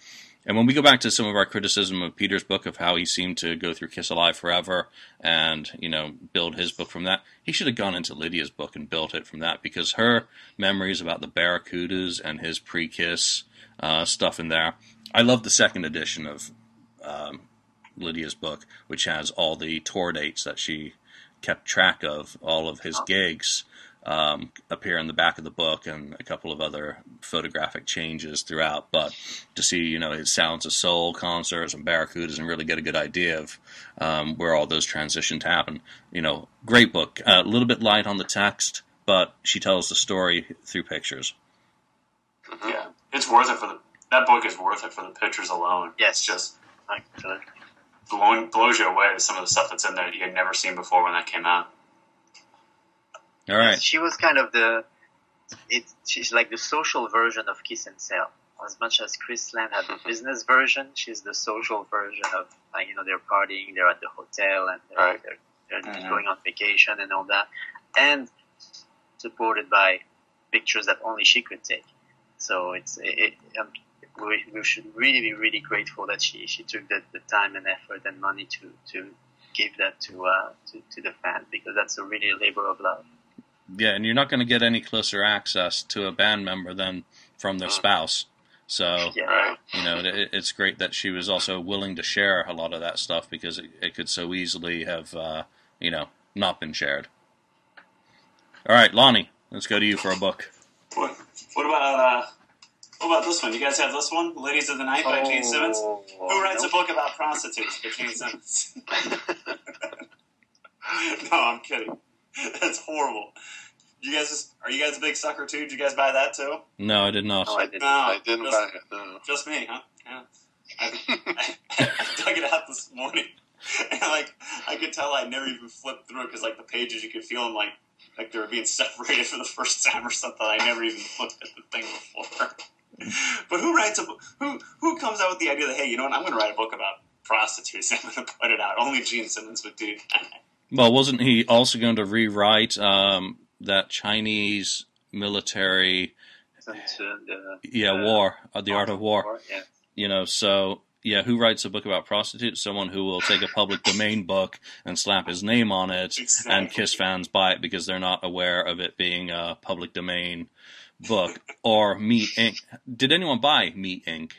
And when we go back to some of our criticism of Peter's book of how he seemed to go through Kiss Alive Forever and, you know, build his book from that, he should have gone into Lydia's book and built it from that, because her memories about the Barracudas and his pre-Kiss uh, stuff in there. I love the second edition of... Um, Lydia's book, which has all the tour dates that she kept track of, all of his gigs um, appear in the back of the book, and a couple of other photographic changes throughout. But to see, you know, his Sounds of Soul concerts and Barracudas and really get a good idea of um, where all those transitions happen. You know, great book. A uh, little bit light on the text, but she tells the story through pictures. Mm-hmm. Yeah, it's worth it for the, that book is worth it for the pictures alone. Yes, just like the Blown, blows you away with some of the stuff that's in there that you had never seen before when that came out. All right. She was kind of the, it, she's like the social version of Kiss and Sell. As much as Chris Lendt had the business version, she's the social version of, like, you know, they're partying, they're at the hotel, and they're, right. they're, they're mm-hmm. going on vacation and all that. And supported by pictures that only she could take. So it's, it, it um, We, we should really be really grateful that she, she took the, the time and effort and money to, to give that to, uh, to to the fan, because that's a really labor of love. Yeah, and you're not going to get any closer access to a band member than from their spouse. So, yeah. you know, it, it's great that she was also willing to share a lot of that stuff, because it, it could so easily have, uh, you know, not been shared. All right, Lonnie, let's go to you for a book. What, what about... Uh... What about this one? You guys have this one? Ladies of the Night by oh, Jane Simmons? Who writes nope. a book about prostitutes by Jane Simmons? No, I'm kidding. That's horrible. You guys just, are you guys a big sucker too? Did you guys buy that too? No, I did not. No, I didn't, no, I didn't just, buy it. No. Just me, huh? Yeah. I, I, I dug it out this morning. And like, I could tell I never even flipped through it, because like the pages, you could feel them like, like they were being separated for the first time or something. I never even looked at the thing before. But who writes a who who comes out with the idea that, hey, you know what, I'm going to write a book about prostitutes, I'm going to put it out? Only Gene Simmons would do that. Well, wasn't he also going to rewrite um, that Chinese military the, yeah uh, war, uh, the art, art of war? war yeah. You know, so yeah, who writes a book about prostitutes? Someone who will take a public domain book and slap his name on it, exactly. and Kiss fans buy it because they're not aware of it being a public domain book. Or Meat Incorporated. Did anyone buy Meat Incorporated?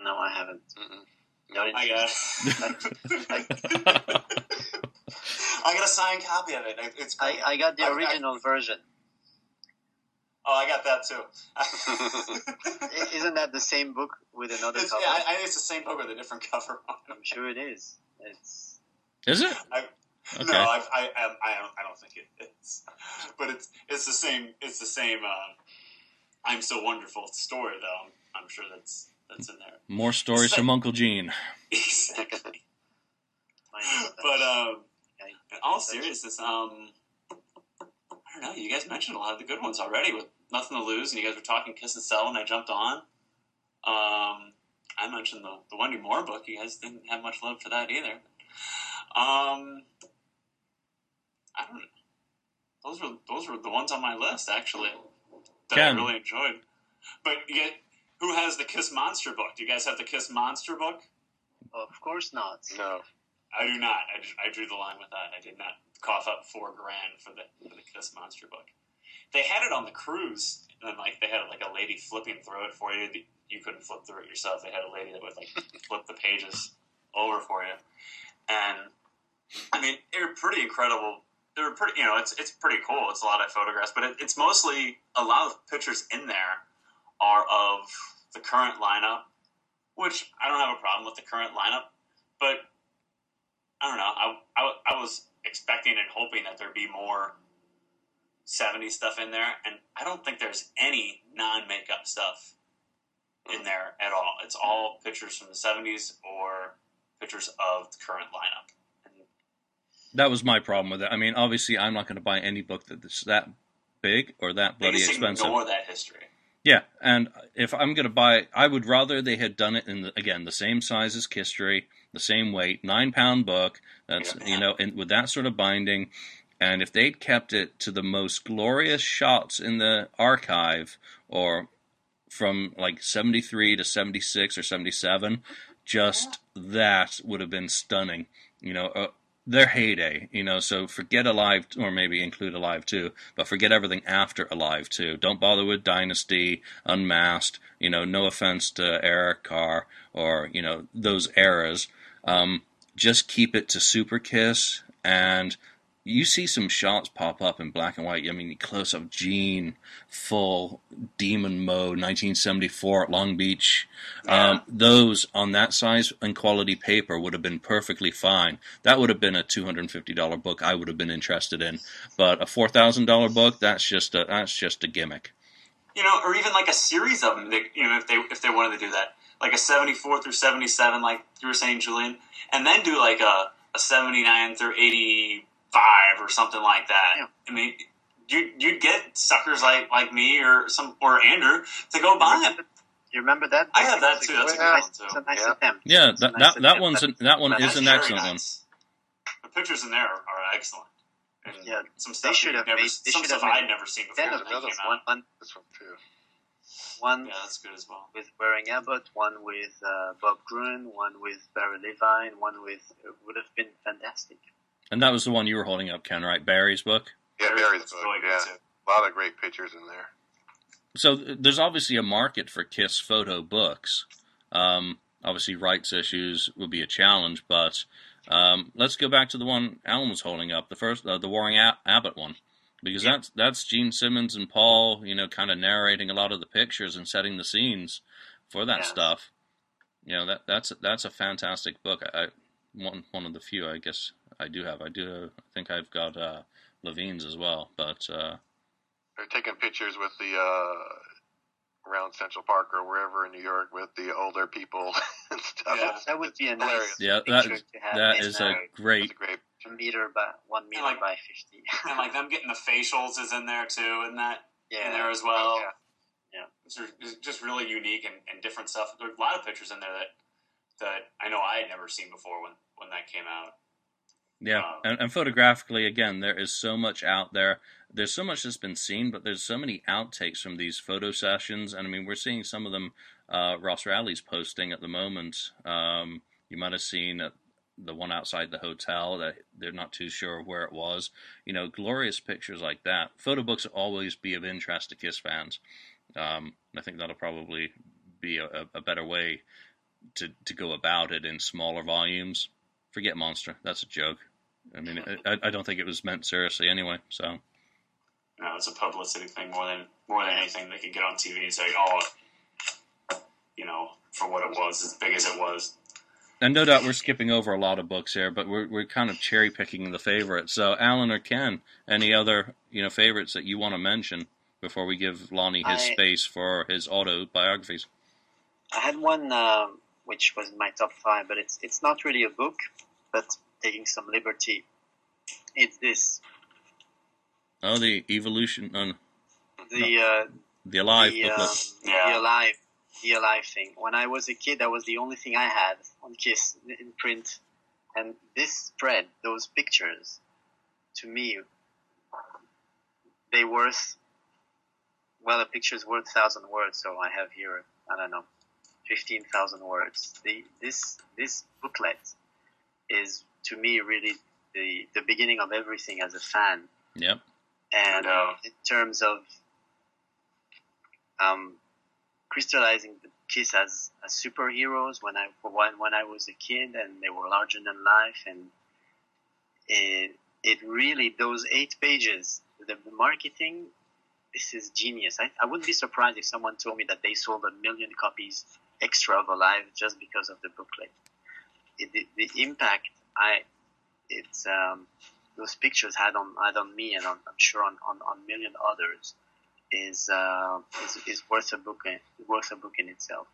No, I haven't. Mm-mm. No, I got I got a signed copy of it. It's I, I got the I, original I, version. Oh, I got that too. Isn't that the same book with another it's, cover? Yeah, I, I think it's the same book with a different cover on it. I'm sure it is. It's. Is it? I, Okay. No, I, I, I don't. I don't think it is. But it's it's the same. It's the same. Uh, I'm so wonderful story, though. I'm, I'm sure that's that's in there. More stories so, from Uncle Gene. Exactly. But um, in all seriousness, um, I don't know. You guys mentioned a lot of the good ones already with Nothing to Lose, and you guys were talking Kiss and Sell, and I jumped on. Um, I mentioned the the Wendy Moore book. You guys didn't have much love for that either. Um. I don't know. Those were those were the ones on my list actually that Ken. I really enjoyed. But yet, who has the Kiss Monster book? Do you guys have the Kiss Monster book? Of course not. No, I do not. I, just, I drew the line with that. I did not cough up four grand for the for the Kiss Monster book. They had it on the cruise, and then like they had like a lady flipping through it for you. You couldn't flip through it yourself. They had a lady that would like flip the pages over for you, and I mean they're pretty incredible. They were pretty, you know, it's it's pretty cool. It's a lot of photographs, but it, it's mostly a lot of pictures in there are of the current lineup, which I don't have a problem with the current lineup, but I don't know. I, I, I was expecting and hoping that there'd be more seventies stuff in there, and I don't think there's any non-makeup stuff in there at all. It's all pictures from the seventies or pictures of the current lineup. That was my problem with it. I mean, obviously, I'm not going to buy any book that's that big or that bloody expensive. Ignore that history. Yeah, and if I'm going to buy, I would rather they had done it in, the, again, the same size as Kisstory, the same weight, nine-pound book, that's, you know, and with that sort of binding. And if they'd kept it to the most glorious shots in the archive, or from like seventy-three to seventy-six or seventy-seven, just that would have been stunning, you know, uh, their heyday, you know, so forget Alive, or maybe include Alive Too, but forget everything after Alive Too. Don't bother with Dynasty, Unmasked, you know, no offense to Eric Carr or, you know, those eras. Um, just keep it to Super Kiss, and you see some shots pop up in black and white. I mean, close-up Gene, full demon mode, nineteen seventy-four at Long Beach. Yeah. Um, those on that size and quality paper would have been perfectly fine. That would have been a two hundred fifty dollars book I would have been interested in. But a four thousand dollars book, that's just a that's just a gimmick. You know, or even like a series of them. That, you know, if they if they wanted to do that, like a seventy-four through seventy-seven, like you were saying, Julian, and then do like a, a seventy-nine through eighty. Five or something like that. Yeah. I mean, you you'd get suckers like, like me or some or Andrew to go buy you remember, it. You remember that? I have that too. That's a good one too. It's a nice yeah. attempt. Yeah, that nice that, attempt. that one's an, that one that's is an excellent nice. one. The pictures in there are, are excellent. And yeah, some stuff I'd never, never seen before. That another one, one. This one too. One yeah, that's good as well. With Waring Abbott, one with uh, Bob Gruen, one with Barry Levine, one with uh, would have been fantastic. And that was the one you were holding up, Ken, right? Barry's book? Yeah, Barry's book, really yeah. A lot of great pictures in there. So there's obviously a market for Kiss photo books. Um, obviously, rights issues would be a challenge, but um, let's go back to the one Alan was holding up, the first, uh, the Waring Ab- Abbott one, because yeah. that's, that's Gene Simmons and Paul, you know, kind of narrating a lot of the pictures and setting the scenes for that yeah. stuff. You know, that that's, that's a fantastic book. I, I one, one of the few, I guess... I do have. I do. I think I've got uh, Levine's as well. But uh, they're taking pictures with the uh, around Central Park or wherever in New York with the older people and stuff. Yeah, that would be a nice yeah, picture that, to have. That in, is a uh, great. A great meter by one meter like, by fifty. And like them getting the facials is in there too, and that yeah. in there as well. Yeah, yeah. It's just really unique and, and different stuff. There's a lot of pictures in there that that I know I had never seen before when, when that came out. Yeah, and, and photographically, again, there is so much out there. There's so much that's been seen, but there's so many outtakes from these photo sessions. And, I mean, we're seeing some of them uh, Ross Ralleigh's posting at the moment. Um, you might have seen the one outside the hotel. That they're not too sure where it was. You know, glorious pictures like that. Photo books will always be of interest to KISS fans. Um, I think that'll probably be a, a better way to, to go about it in smaller volumes. Forget Monster. That's a joke. I mean, I, I don't think it was meant seriously anyway, so. No, it's a publicity thing more than more than anything. They could get on T V and say, oh, you know, for what it was, as big as it was. And no doubt we're skipping over a lot of books here, but we're we're kind of cherry-picking the favorites. So, Alan or Ken, any other, you know, favorites that you want to mention before we give Lonnie his I, space for his autobiographies? I had one uh, which was in my top five, but it's it's not really a book, but... taking some liberty. It's this. Oh, the evolution on uh, the uh, the alive, the, uh, yeah. the alive, the alive thing. When I was a kid, that was the only thing I had on Kiss in print, and this spread, those pictures, to me, they worth. Well, a picture's worth thousand words, so I have here I don't know, fifteen thousand words. The this this booklet is. To me, really, the, the beginning of everything as a fan. Yep. And uh, in terms of um, crystallizing the Kiss as, as superheroes, when I when, when I was a kid, and they were larger than life, and it, it really those eight pages, the marketing. This is genius. I, I wouldn't be surprised if someone told me that they sold a million copies extra of Alive just because of the booklet. It, the, the impact. I, it's um, those pictures had on had on me, and on, I'm sure on, on, on million others, is uh is, is worth a book in, worth a book in itself.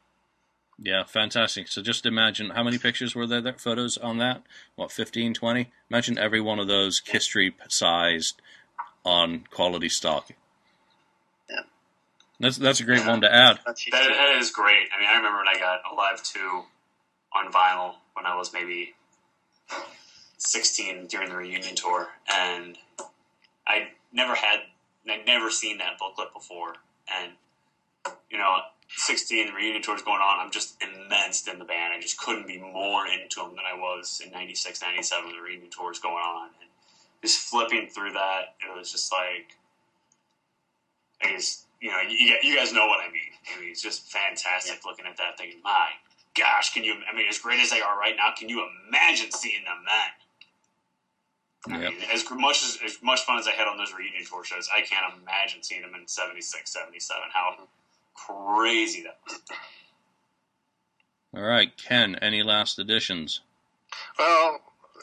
Yeah, fantastic. So just imagine how many pictures were there, there photos on that? What, fifteen, twenty? Imagine every one of those Kisstory sized on quality stock. Yeah, That's that's a great yeah. one to add. That, that is great. I mean, I remember when I got Alive two on vinyl when I was maybe sixteen during the reunion tour, and I never had, I'd never seen that booklet before. And, you know, sixteen, the reunion tour is going on. I'm just immersed in the band. I just couldn't be more into them than I was in ninety-six, ninety-seven when the reunion tour was going on. And just flipping through that, it was just like, I guess, you know, you, you guys know what I mean. I mean, it's just fantastic yeah. looking at that, thinking, my gosh, can you, I mean, as great as they are right now, can you imagine seeing them then? Yeah. I mean, as much as, as much fun as I had on those reunion tour shows, I can't imagine seeing them in seventy-six, seventy-seven, how crazy that was. All right, Ken, any last additions? Well,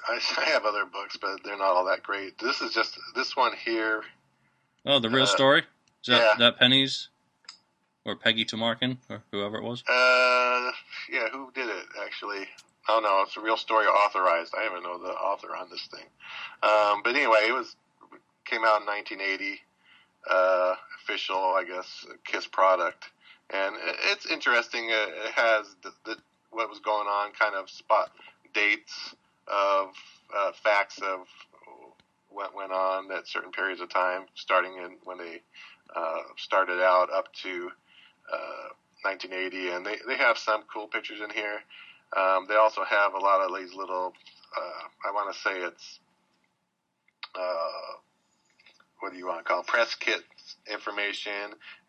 I, I have other books, but they're not all that great. This is just, this one here. Oh, The Real uh, Story? Is that, yeah. that Penny's? Or Peggy Tamarkin? Or whoever it was? Uh, yeah, who did it, actually? Oh, no, it's A Real Story Authorized. I don't even know the author on this thing. Um, but anyway, it was came out in nineteen eighty. Uh, official, I guess, Kiss product. And it's interesting. It has the, the what was going on, kind of spot dates of uh, facts of what went on at certain periods of time, starting in when they uh, started out up to uh, nineteen eighty. And they, they have some cool pictures in here. Um, they also have a lot of these little, uh, I want to say it's, uh, what do you want to call it? Press kit information.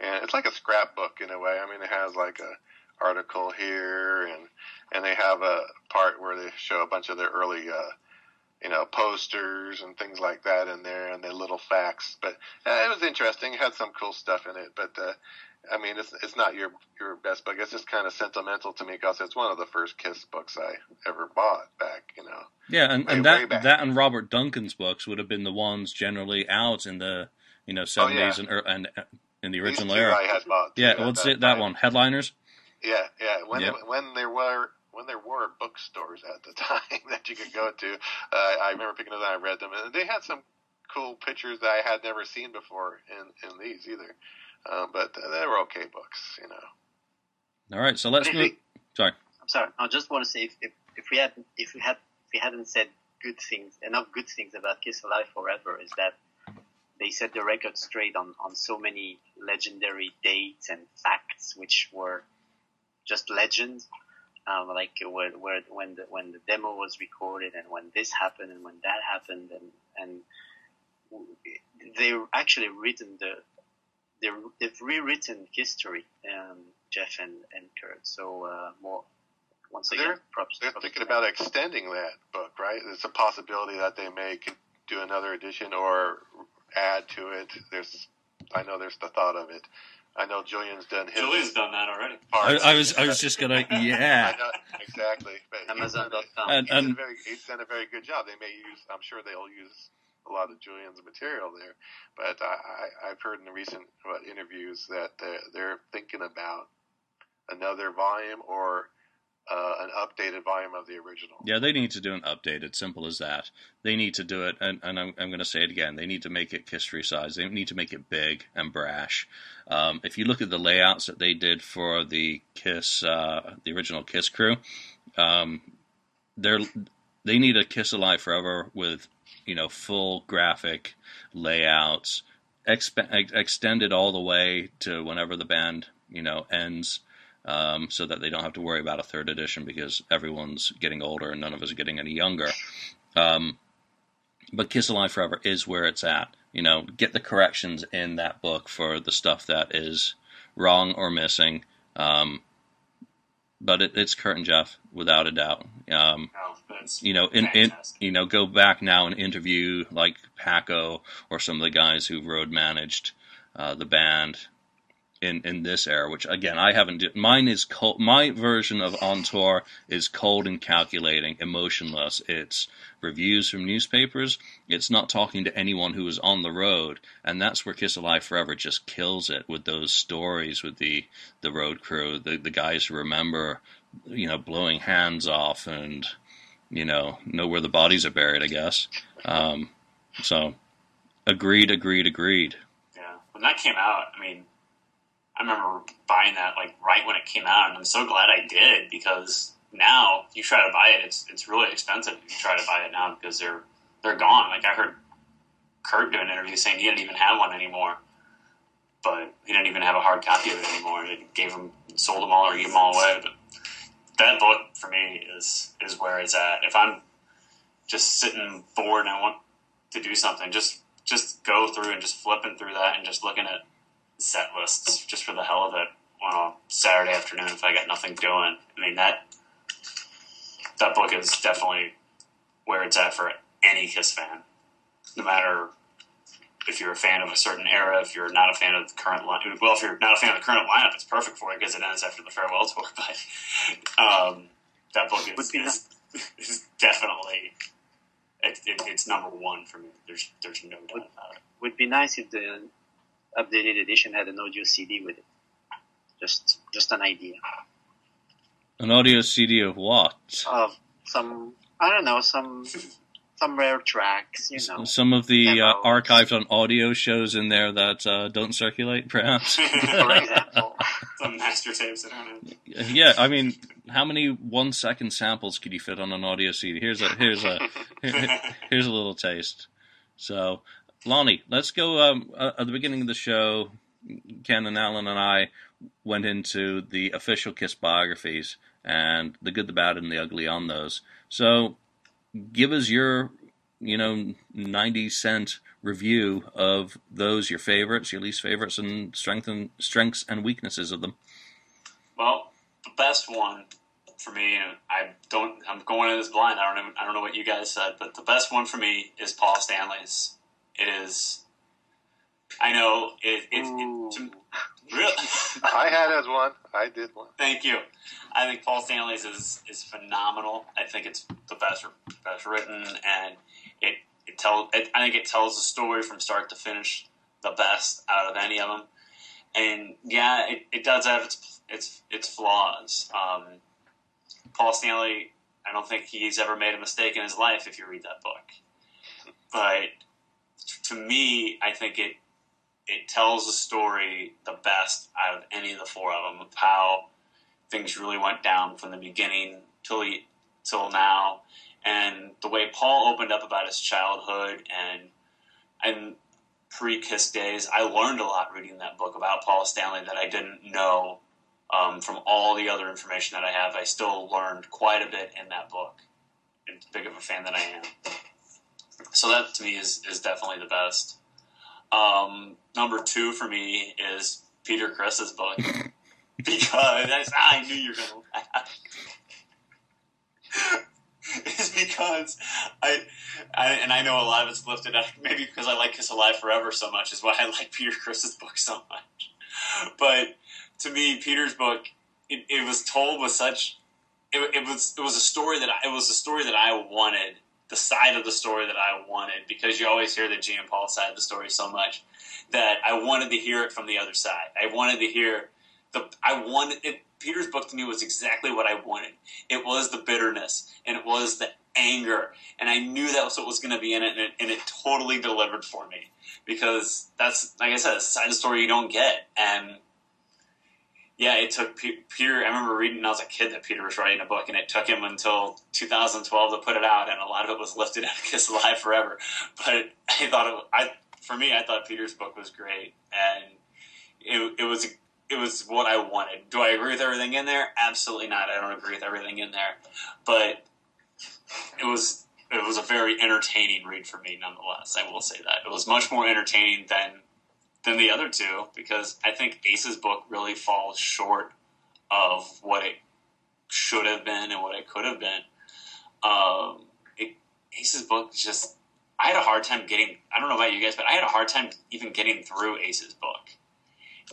And it's like a scrapbook in a way. I mean, it has like a article here, and and they have a part where they show a bunch of their early uh you know posters and things like that in there, and their little facts. But uh, it was interesting. It had some cool stuff in it. But uh I mean, it's it's not your your best book. It's just kind of sentimental to me because it's one of the first Kiss books I ever bought back, you know. Yeah, and, way, and that that and Robert Duncan's books would have been the ones generally out in the you know seventies oh, yeah. and and in the original era. I had bought yeah, well, that, it, that one Headliners. Yeah, yeah. When yep. when there were when there were bookstores at the time that you could go to, uh, I remember picking them up. I read them, and they had some cool pictures that I had never seen before in in these either. Uh, but they were okay books, you know. All right, so let's move. Sorry, I'm sorry. I just want to say if, if, if we had if we had if we hadn't said good things enough good things about Kiss Alive Forever is that they set the record straight on, on so many legendary dates and facts which were just legends, um, like where, where when the when the demo was recorded and when this happened and when that happened and and they actually written the. They've rewritten history, um, Jeff and, and Kurt. So uh, more once again, they're, props. They're props thinking about that. Extending that book, right? There's a possibility that they may do another edition or add to it. There's, I know there's the thought of it. I know Julian's done his. Julian's done that already. I, I was, I was just gonna, yeah. I know, exactly. Amazon dot com. He's, um, he's done a very good job. They may use. I'm sure they'll use. A lot of Julian's material there, but I, I've heard in the recent what, interviews that they're, they're thinking about another volume or uh, an updated volume of the original. Yeah, they need to do an updated, simple as that. They need to do it, and, and I'm, I'm going to say it again, they need to make it Kisstory size. They need to make it big and brash. Um, if you look at the layouts that they did for the Kiss, uh, the original Kiss crew, um, they're, they need a Kiss Alive Forever with you know, full graphic layouts, exp- ex- extended all the way to whenever the band, you know, ends, um, so that they don't have to worry about a third edition because everyone's getting older and none of us are getting any younger. Um, but Kiss Alive Forever is where it's at. You know, get the corrections in that book for the stuff that is wrong or missing. Um, But it, it's Kurt and Jeff, without a doubt. Um, oh, you know, in, in, you know, go back now and interview like Paco or some of the guys who road managed uh, the band in, in this era. Which again, I haven't. Do- Mine is cold. My version of On Tour is cold and calculating, emotionless. It's reviews from newspapers. It's not talking to anyone who was on the road, and that's where Kiss Alive Forever just kills it with those stories with the, the road crew, the, the guys who remember, you know, blowing hands off and, you know, know where the bodies are buried, I guess. Um, so, agreed, agreed, agreed. Yeah, when that came out, I mean, I remember buying that like right when it came out, and I'm so glad I did, because now you try to buy it, it's it's really expensive if you try to buy it now, because they're they're gone. Like I heard Kurt do an interview saying he didn't even have one anymore, but he didn't even have a hard copy of it anymore. They gave him, sold them all, or gave them all away. But that book for me is is where it's at. If I'm just sitting bored and I want to do something, just just go through and just flipping through that and just looking at set lists just for the hell of it on a Saturday afternoon if I got nothing doing. I mean, that that book is definitely where it's at for any Kiss fan. No matter if you're a fan of a certain era, if you're not a fan of the current lineup, well, if you're not a fan of the current lineup, it's perfect for you because it ends after the farewell tour. But um, that book is, is, is definitely it, it, it's number one for me. There's there's no doubt about it. Would be nice if the updated edition had an audio C D with it. Just just an idea. An audio C D of what? Of some, I don't know, some some rare tracks, you know. Some of the uh, archived on audio shows in there that uh, don't circulate, perhaps. For example. Some master tapes, I don't know. Yeah, I mean, how many one-second samples could you fit on an audio C D? Here's a here's a here, here's a little taste. So, Lonnie, let's go. Um, at the beginning of the show, Ken and Alan and I went into the official Kiss biographies and the good, the bad, and the ugly on those. So give us your, you know, ninety cent review of those, your favorites, your least favorites, and, strength and strengths and weaknesses of them. Well, the best one for me, and I don't, I'm going in this blind. I don't even, I don't know what you guys said, but the best one for me is Paul Stanley's. It is. I know it. it, it to, really, I had as one. I did one. Thank you. I think Paul Stanley's is, is phenomenal. I think it's the best best written, and it it tells. It, I think it tells the story from start to finish the best out of any of them. And yeah, it, it does have its its its flaws. Um, Paul Stanley, I don't think he's ever made a mistake in his life. If you read that book, but to me, I think it it tells a story the best out of any of the four of them of how things really went down from the beginning till he, till now, and the way Paul opened up about his childhood and and pre-Kiss days. I learned a lot reading that book about Paul Stanley that I didn't know um, from all the other information that I have. I still learned quite a bit in that book. It's big of a fan that I am. So that, to me, is, is definitely the best. Um, number two for me is Peter Criss's book. Because I knew you were going to laugh. It's because I, I, and I know a lot of it's lifted up, maybe because I like Kiss Alive Forever so much is why I like Peter Criss's book so much. But to me, Peter's book, it, it was told with such, it, it was, it was a story that I, it was a story that I wanted. The side of the story that I wanted, because you always hear the Gene Paul side of the story so much that I wanted to hear it from the other side. I wanted to hear the, I wanted it. Peter's book to me was exactly what I wanted. It was the bitterness and it was the anger. And I knew that was what was going to be in it. And it, and it totally delivered for me, because that's, like I said, it's a side of the story you don't get. And yeah, it took P- Peter, I remember reading when I was a kid that Peter was writing a book, and it took him until two thousand twelve to put it out, and a lot of it was lifted out of Kiss Alive Forever. But I thought, it, I for me, I thought Peter's book was great, and it, it was it was what I wanted. Do I agree with everything in there? Absolutely not. I don't agree with everything in there, but it was it was a very entertaining read for me, nonetheless. I will say that it was much more entertaining than. than the other two, because I think Ace's book really falls short of what it should have been and what it could have been. Um, it, Ace's book just, I had a hard time getting, I don't know about you guys, but I had a hard time even getting through Ace's book.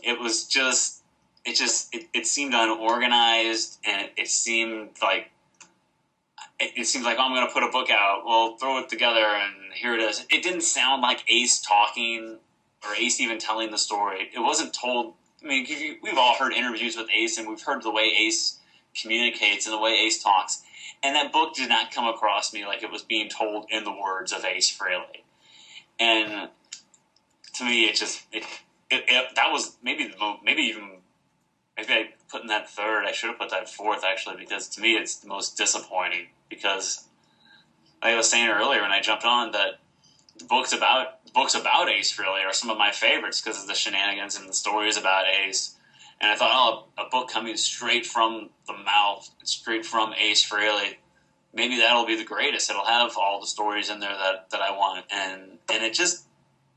It was just, it just, it, it seemed unorganized, and it, it seemed like, it, it seemed like, oh, I'm going to put a book out, well, throw it together, and here it is. It didn't sound like Ace talking, or Ace even telling the story. It wasn't told. I mean, we've all heard interviews with Ace, and we've heard the way Ace communicates and the way Ace talks. And that book did not come across to me like it was being told in the words of Ace Frehley. And to me, it just it, it, it, that was maybe the, maybe even maybe I put in that third. I should have put that fourth actually, because to me it's the most disappointing. Because like I was saying earlier when I jumped on that the books about the books about Ace Frehley are some of my favorites because of the shenanigans and the stories about Ace. And I thought, oh, a book coming straight from the mouth, straight from Ace Frehley, maybe that'll be the greatest. It'll have all the stories in there that, that I want. And and it just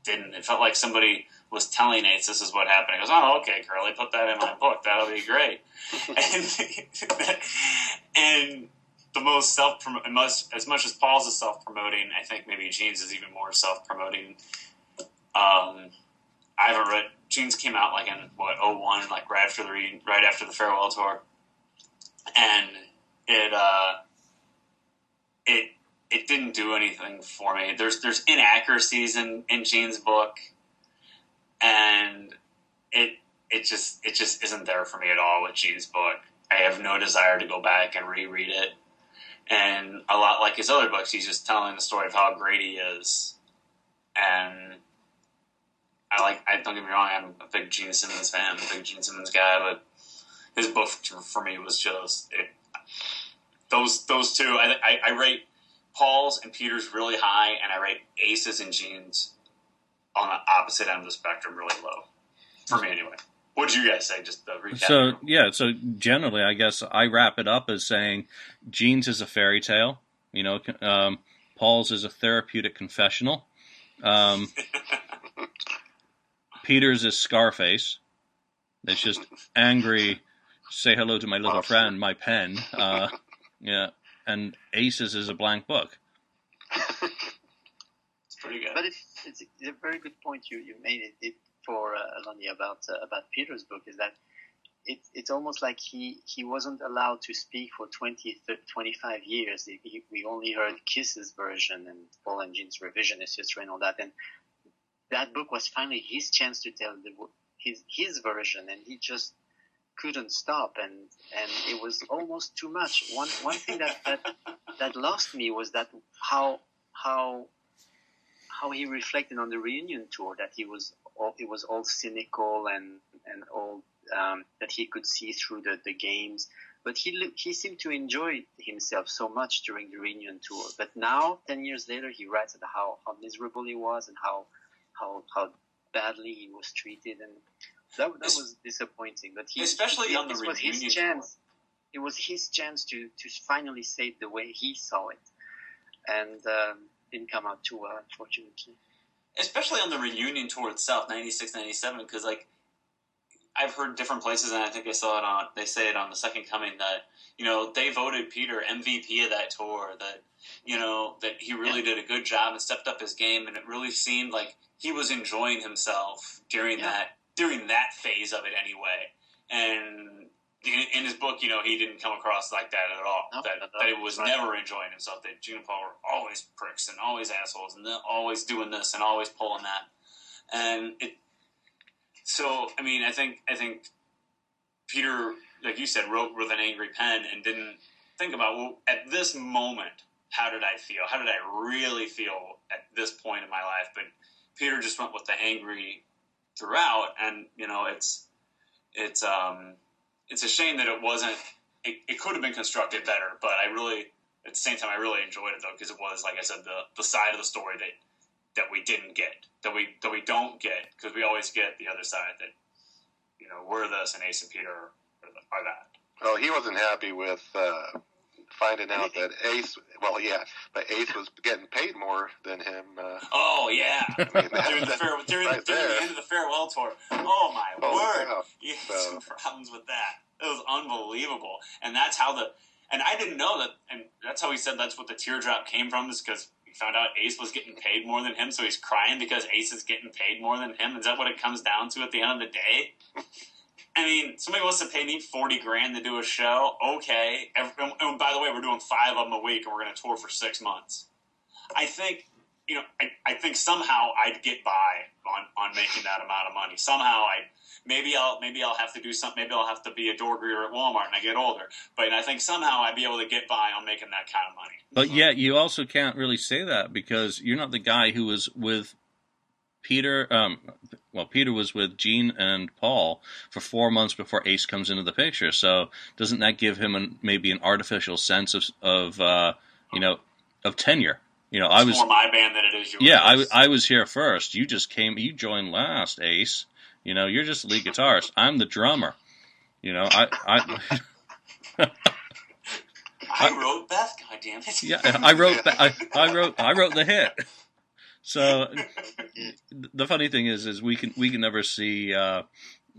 didn't. It felt like somebody was telling Ace, this is what happened. He goes, oh, okay, Curly, put that in my book. That'll be great. and and the most self-promoting, as much as Paul's is self-promoting, I think maybe Gene's is even more self-promoting. Um, I haven't read... Gene's came out like in what oh one, like right after the re- right after the farewell tour, and it uh, it it didn't do anything for me. There's there's inaccuracies in, in Gene's book, and it it just it just isn't there for me at all with Gene's book. I have no desire to go back and reread it. And a lot like his other books, he's just telling the story of how great he is, and. I like. I don't get me wrong. I'm a big Gene Simmons fan. I'm a big Gene Simmons guy. But his book for me was just it, those those two. I, I I rate Paul's and Peter's really high, and I rate Ace's and Gene's on the opposite end of the spectrum really low. For me, anyway. What did you guys say? Just the recap. So yeah. So generally, I guess I wrap it up as saying Gene's is a fairy tale. You know, um, Paul's is a therapeutic confessional. Um, Peter's is Scarface. It's just angry, say hello to my little oh, friend, my pen. Uh, yeah, and Ace's is a blank book. It's pretty good. But it's, it's a very good point you, you made it, it for uh, Alani about uh, about Peter's book is that it, it's almost like he, he wasn't allowed to speak for twenty, thirty, twenty-five years. He, he, we only heard Kiss's version and Paul and Gene's revisionist history and all that. And that book was finally his chance to tell the, his his version, and he just couldn't stop, and, and it was almost too much. One one thing that, that that lost me was that how how how he reflected on the reunion tour, that he was all, it was all cynical and and all um, that he could see through the, the games, but he he seemed to enjoy himself so much during the reunion tour. But now, ten years later, he writes about how, how miserable he was and how. How, how badly he was treated, and that, that was disappointing. But he, especially he, on the this reunion was his chance. It was his chance to, to finally say it the way he saw it, and um, didn't come out too well, unfortunately. Especially on the reunion tour itself, ninety-six, ninety-seven, because like I've heard different places, and I think I saw it on. They say it on the Second Coming that you know they voted Peter M V P of that tour. That you know that he really yeah. did a good job and stepped up his game, and it really seemed like. He was enjoying himself during yeah. that during that phase of it anyway. And in, in his book, you know, he didn't come across like that at all. No, that, no, that he was right. never enjoying himself. That Gene and Paul were always pricks and always assholes and always doing this and always pulling that. And it. So I mean, I think I think Peter, like you said, wrote with an angry pen and didn't think about well at this moment, how did I feel? How did I really feel at this point in my life? But Peter just went with the angry throughout, and you know it's it's um it's a shame that it wasn't. It, it could have been constructed better, but I really at the same time I really enjoyed it though because it was like I said the, the side of the story that that we didn't get that we that we don't get because we always get the other side that you know we're this and Ace and Peter are, are that. Oh, he wasn't happy with uh, finding out that Ace. Well, yeah, but Ace was getting paid more than him. Uh, oh, yeah. I mean, that, during the, fare, during, right during the end of the farewell tour. Oh, my oh, word. Wow. He had so. some problems with that. It was unbelievable. And that's how the – and I didn't know that – and that's how he said that's what the teardrop came from is because he found out Ace was getting paid more than him, so he's crying because Ace is getting paid more than him. Is that what it comes down to at the end of the day? I mean, somebody wants to pay me forty grand to do a show. Okay. Every, and by the way, we're doing five of them a week, and we're going to tour for six months. I think, you know, I, I think somehow I'd get by on, on making that amount of money. Somehow I maybe I'll maybe I'll have to do something. Maybe I'll have to be a door greeter at Walmart, and I get older. But I think somehow I'd be able to get by on making that kind of money. But so. Yet, you also can't really say that because you're not the guy who was with Peter, um, well, Peter was with Gene and Paul for four months before Ace comes into the picture. So doesn't that give him an, maybe an artificial sense of, of uh, you know, of tenure? You know, it's I was more my band than it is yours. Yeah, I, I was here first. You just came. You joined last, Ace. You know, you're just the lead guitarist. I'm the drummer. You know, I I, I wrote Beth. God damn it. Yeah, I wrote. I, I wrote. I wrote the hit. So the funny thing is, is we can we can never see uh,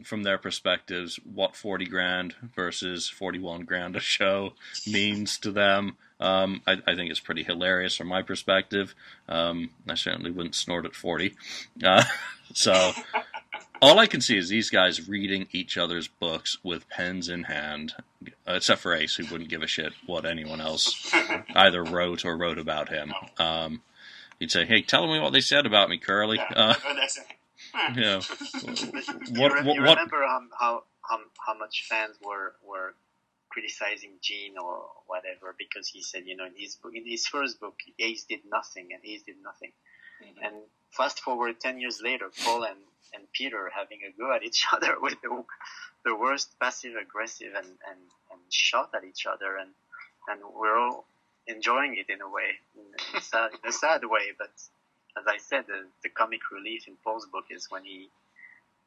from their perspectives what forty grand versus forty one grand a show means to them. Um, I, I think it's pretty hilarious from my perspective. Um, I certainly wouldn't snort at forty. Uh, so all I can see is these guys reading each other's books with pens in hand, except for Ace, who wouldn't give a shit what anyone else either wrote or wrote about him. Um, He'd say, "Hey, tell me what they said about me, Curly." Yeah, uh, you know, what, you, re- you what, remember um, how, how how much fans were were criticizing Gene or whatever because he said, you know, in his book, in his first book, Ace did nothing and Ace did nothing. Mm-hmm. And fast forward ten years later, Paul and, and Peter are having a go at each other with the, the worst passive aggressive and, and, and shot at each other, and and we're all enjoying it in a way, in a sad, in a sad way. But as I said, the, the comic relief in Paul's book is when he,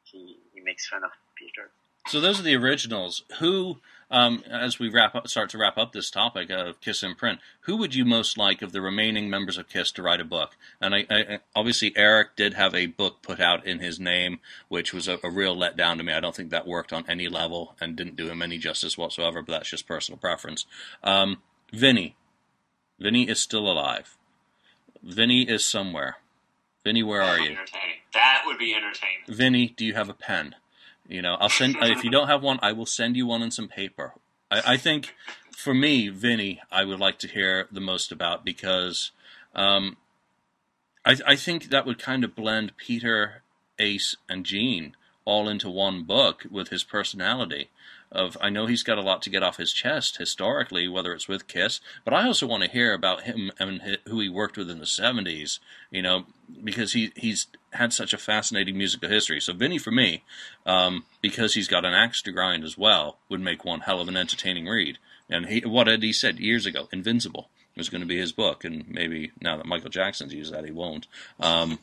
he he makes fun of Peter. So those are the originals. Who, um, as we wrap up, start to wrap up this topic of Kiss in print, who would you most like of the remaining members of Kiss to write a book? And I, I obviously Eric did have a book put out in his name, which was a, a real letdown to me. I don't think that worked on any level and didn't do him any justice whatsoever. But that's just personal preference. Um, Vinny. Vinny is still alive. Vinny is somewhere. Vinny, where are you? That would be entertaining. Vinny, do you have a pen? You know, I'll send. If you don't have one, I will send you one and some paper. I, I think, for me, Vinny, I would like to hear the most about because, um, I, I think that would kind of blend Peter, Ace, and Gene all into one book with his personality. Of, I know he's got a lot to get off his chest historically, whether it's with Kiss, but I also want to hear about him and his, who he worked with in the seventies, you know, because he, he's had such a fascinating musical history. So Vinny, for me, um, because he's got an axe to grind as well, would make one hell of an entertaining read. And he, what had he said years ago? Invincible was going to be his book, and maybe now that Michael Jackson's used that, he won't. Um,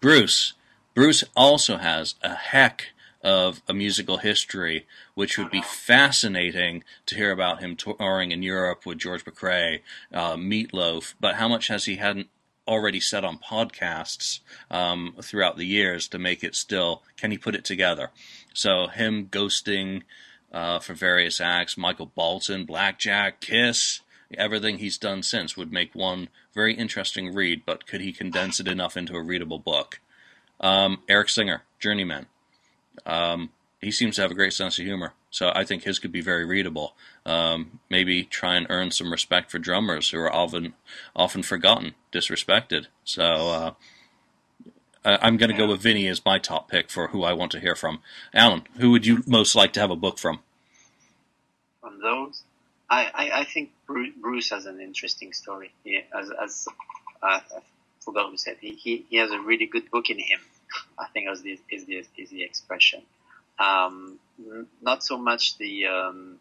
Bruce. Bruce also has a heck of a musical history, which would be fascinating to hear about him touring in Europe with George McRae, uh, Meatloaf, but how much has he hadn't already said on podcasts um, throughout the years to make it still, can he put it together? So him ghosting uh, for various acts, Michael Bolton, Blackjack, Kiss, everything he's done since would make one very interesting read, but could he condense it enough into a readable book? Um, Eric Singer, Journeyman. Um, he seems to have a great sense of humor, so I think his could be very readable. Um, maybe try and earn some respect for drummers who are often often forgotten, disrespected. So uh, I, I'm going to go with Vinny as my top pick for who I want to hear from. Alan, who would you most like to have a book from? From those? I, I, I think Bruce has an interesting story. He, as, as uh, I forgot who said, he, he, he has a really good book in him. I think is the is the is the expression, um, not so much the um,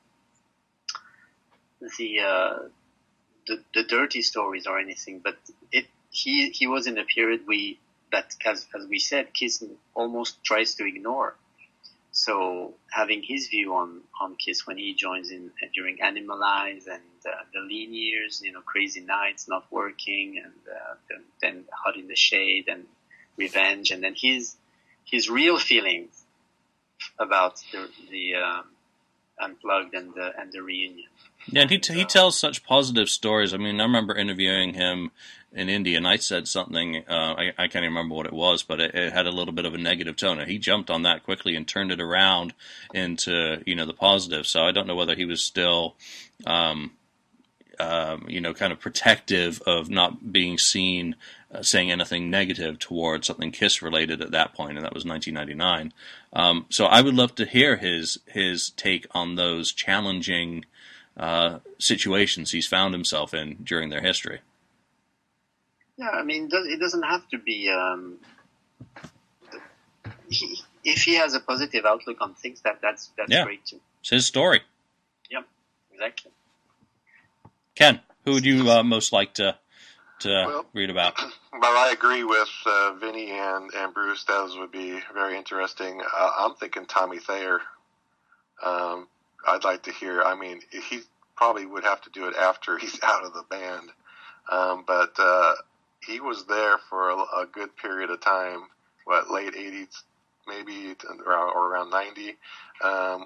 the, uh, the the dirty stories or anything, but it he he was in a period we that as as we said, Kiss almost tries to ignore. So having his view on, on Kiss when he joins in uh, during Animal Eyes and uh, the lean years, you know, Crazy Nights, Not Working, and uh, then Hot in the Shade and Revenge, and then his his real feelings about the, the um, Unplugged and the and the reunion. Yeah, and he t- he tells such positive stories. I mean, I remember interviewing him in India, and I said something. Uh, I I can't even remember what it was, but it, it had a little bit of a negative tone, and he jumped on that quickly and turned it around into, you know, the positive. So I don't know whether he was still. Um, Um, you know, kind of protective of not being seen uh, saying anything negative towards something Kiss-related at that point, and that was nineteen ninety-nine. Um, so I would love to hear his his take on those challenging uh, situations he's found himself in during their history. Yeah, I mean, it doesn't have to be um, he, if he has a positive outlook on things, that that's that's yeah. great too. It's his story. Yeah, exactly. Ken, who would you uh, most like to to well, read about? Well, I agree with uh, Vinny and, and Bruce. Those would be very interesting. Uh, I'm thinking Tommy Thayer. Um, I'd like to hear. I mean, he probably would have to do it after he's out of the band, um, but uh, he was there for a, a good period of time. What, late eighties, maybe, around, or around ninety. Um,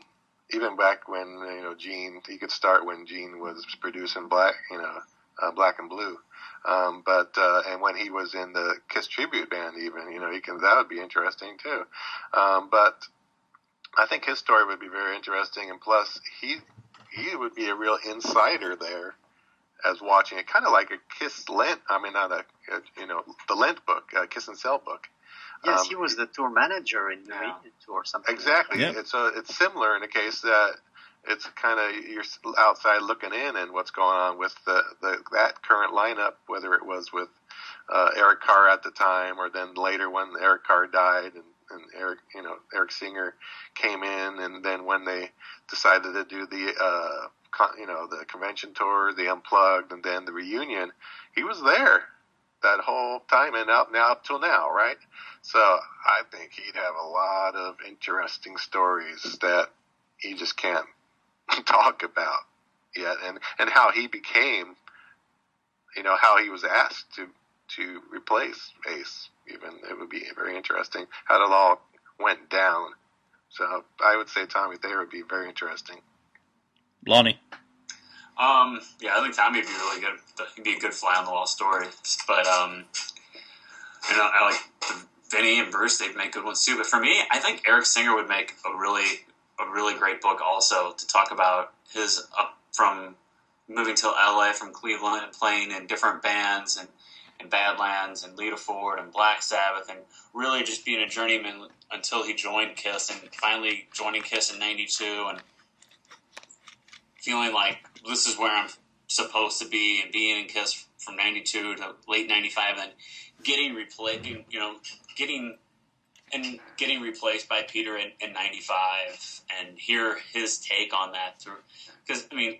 even back when, you know, Gene, he could start when Gene was producing Black, you know, uh, Black and Blue. Um, but, uh, and when he was in the Kiss tribute band, even, you know, he can, that would be interesting too. Um, but I think his story would be very interesting. And plus he, he would be a real insider there as watching it, kind of like a Kiss Lendt. I mean, not a, a you know, the Lendt book, uh, Kiss and Sell book. Yes, um, he was the tour manager in the yeah. tour or something. Exactly. Like that. Yeah. It's a, it's similar in the case that it's kind of you're outside looking in and what's going on with the, the that current lineup, whether it was with uh, Eric Carr at the time or then later when Eric Carr died and, and Eric, you know, Eric Singer came in, and then when they decided to do the uh, con, you know, the convention tour, the Unplugged, and then the reunion, he was there that whole time and up now up till now, right? So I think he'd have a lot of interesting stories that he just can't talk about yet, and, and how he became, you know, how he was asked to to replace Ace. Even it would be very interesting how it all went down. So I would say Tommy Thayer would be very interesting. Lonnie. Um, yeah, I think Tommy would be really good. He'd be a good fly on the wall story. But, um, you know, I like Vinny and Bruce, they'd make good ones too. But for me, I think Eric Singer would make a really, a really great book also to talk about his up from moving to L A from Cleveland and playing in different bands and, and Badlands and Lita Ford and Black Sabbath and really just being a journeyman until he joined Kiss and finally joining Kiss in ninety-two and feeling like this is where I'm supposed to be, and being in Kiss from ninety-two to late ninety-five, and then getting replaced, you know, getting and getting replaced by Peter in, in ninety-five, and hear his take on that through. Because I mean,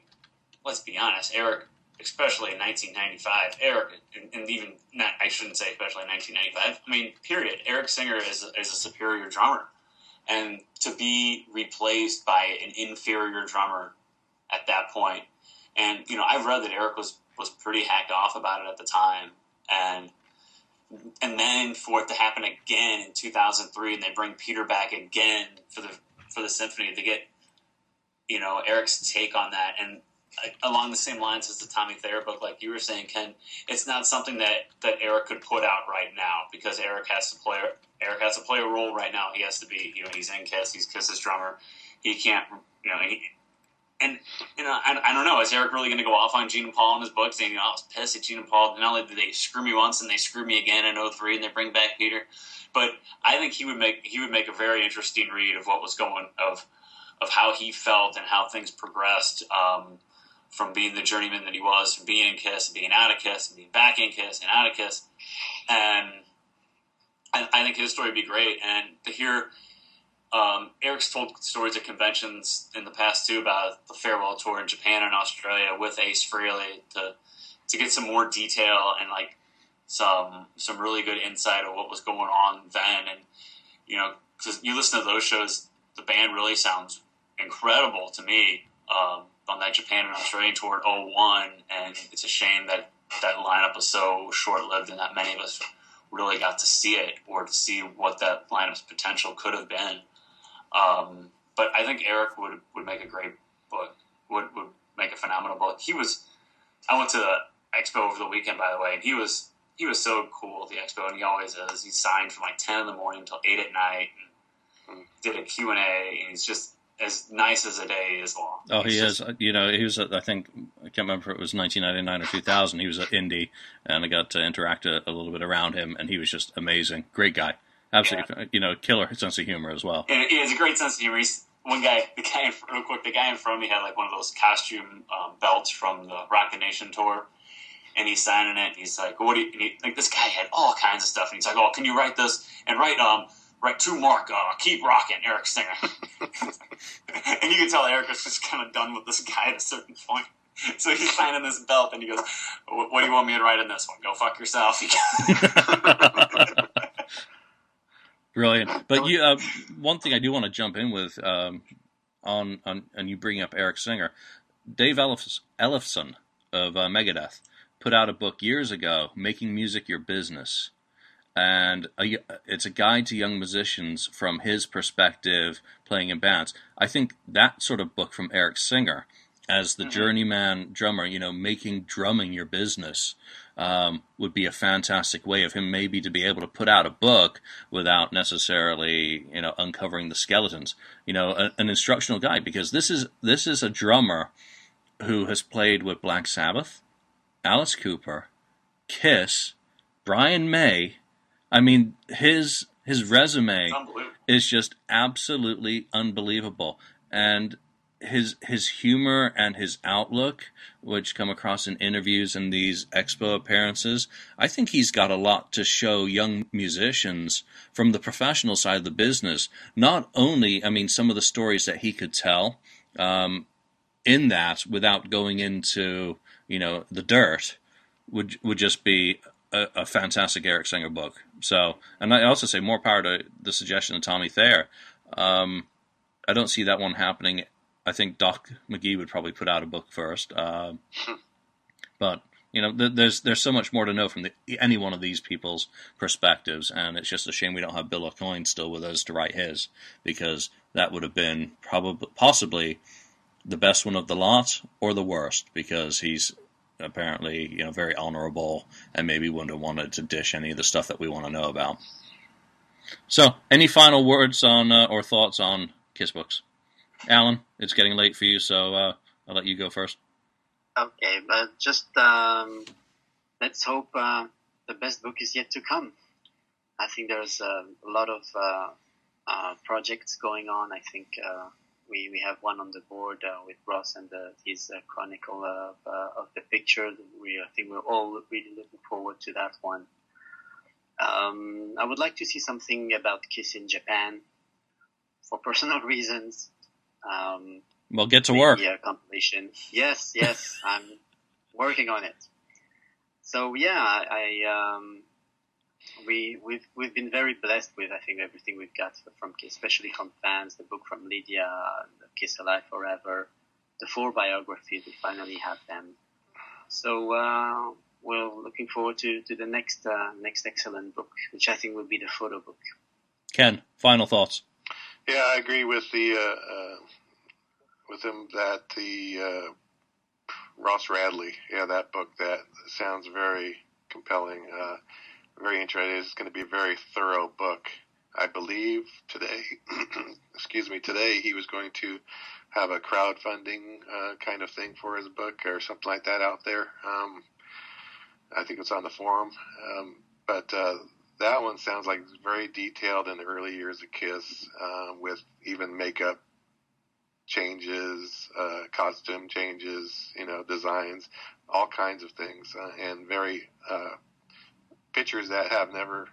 let's be honest, Eric, especially in nineteen ninety-five, Eric, and, and even not, I shouldn't say especially in nineteen ninety-five. I mean, period. Eric Singer is is a superior drummer, and to be replaced by an inferior drummer at that point. And, you know, I've read that Eric was, was pretty hacked off about it at the time. And and then for it to happen again in two thousand three, and they bring Peter back again for the for the symphony to get, you know, Eric's take on that. And uh, along the same lines as the Tommy Thayer book, like you were saying, Ken, it's not something that, that Eric could put out right now because Eric has to play Eric has to play a role right now. He has to be, you know, he's in Kiss, he's Kiss's drummer. He can't, you know, he... And, you know, I, I don't know, is Eric really going to go off on Gene and Paul in his book saying, you know, I was pissed at Gene and Paul. Not only did they screw me once and they screwed me again in oh three and they bring back Peter. But I think he would make he would make a very interesting read of what was going, of of how he felt and how things progressed um, from being the journeyman that he was, from being in Kiss, being out of Kiss, being back in Kiss, and out of Kiss. And I, I think his story would be great. And to hear... Um, Eric's told stories at conventions in the past too about the farewell tour in Japan and Australia with Ace Frehley to to get some more detail and like some some really good insight of what was going on then. And you know, cause you listen to those shows, the band really sounds incredible to me um, on that Japan and Australian tour in oh one, and it's a shame that that lineup was so short lived and not many of us really got to see it or to see what that lineup's potential could have been. Um, but I think Eric would would make a great book, would would make a phenomenal book. He was, I went to the expo over the weekend, by the way, and he was he was so cool at the expo, and he always is. He signed from like ten in the morning until eight at night, and mm. did a Q and A, and he's just as nice as a day is long. Oh, he's he just, is. You know, he was, I think, I can't remember if it was nineteen ninety-nine or two thousand, he was at Indy, and I got to interact a, a little bit around him, and he was just amazing. Great guy. Absolutely, yeah. You know, killer sense of humor as well. And he has a great sense of humor. He's, one guy, the guy, in, real quick, the guy in front of me had like one of those costume um, belts from the Rock the Nation tour, and he's signing it, and he's like, what do you, and he, like, this guy had all kinds of stuff, and he's like, oh, can you write this, and write, um, write to Mark, uh, keep rocking, Eric Singer. And you can tell Eric was just kind of done with this guy at a certain point. So he's signing this belt, and he goes, what do you want me to write in this one? Go fuck yourself. Brilliant. But you, uh, one thing I do want to jump in with, um, on, on, and you bring up Eric Singer, Dave Ellefson of uh, Megadeth put out a book years ago, Making Music Your Business. And a, it's a guide to young musicians from his perspective playing in bands. I think that sort of book from Eric Singer, as the mm-hmm. journeyman drummer, you know, making drumming your business, um, would be a fantastic way of him maybe to be able to put out a book without necessarily, you know, uncovering the skeletons, you know, a, an instructional guide, because this is, this is a drummer who has played with Black Sabbath, Alice Cooper, Kiss, Brian May. I mean, his, his resume is just absolutely unbelievable. And his his humor and his outlook, which come across in interviews and these expo appearances, I think he's got a lot to show young musicians from the professional side of the business. Not only, I mean, some of the stories that he could tell um, in that without going into, you know, the dirt would would just be a, a fantastic Eric Singer book. So, and I also say more power to the suggestion of Tommy Thayer. Um, I don't see that one happening. I think Doc McGee would probably put out a book first, uh, but you know, th- there's there's so much more to know from the, any one of these people's perspectives, and it's just a shame we don't have Bill O'Coin still with us to write his, because that would have been probably possibly the best one of the lot or the worst, because he's apparently, you know, very honorable and maybe wouldn't have wanted to dish any of the stuff that we want to know about. So, any final words on uh, or thoughts on Kiss books? Alan, it's getting late for you, so uh, I'll let you go first. Okay, but just um, let's hope uh, the best book is yet to come. I think there's a lot of uh, uh, projects going on. I think uh, we, we have one on the board uh, with Ross and the, his uh, Chronicle of, uh, of the Picture. We, I think we're all really looking forward to that one. Um, I would like to see something about Kiss in Japan for personal reasons. Um, well, get to work. Yeah, compilation. Yes, yes, I'm working on it. So yeah, I um, we we've we've been very blessed with, I think, everything we've got from Kiss, especially from fans. The book from Lydia, Kiss Alive Forever, the four biographies. We finally have them. So uh, we're looking forward to to the next uh, next excellent book, which I think will be the photo book. Ken, final thoughts. Yeah, I agree with the uh, uh, with him that the uh, Ross Raleigh, yeah, that book, that sounds very compelling, uh, very interesting. It's going to be a very thorough book, I believe. Today, excuse me, today he was going to have a crowdfunding uh, kind of thing for his book or something like that out there. Um, I think it's on the forum, um, but. Uh, That one sounds like very detailed in the early years of Kiss, uh, with even makeup changes, uh, costume changes, you know, designs, all kinds of things, uh, and very uh, pictures that have never,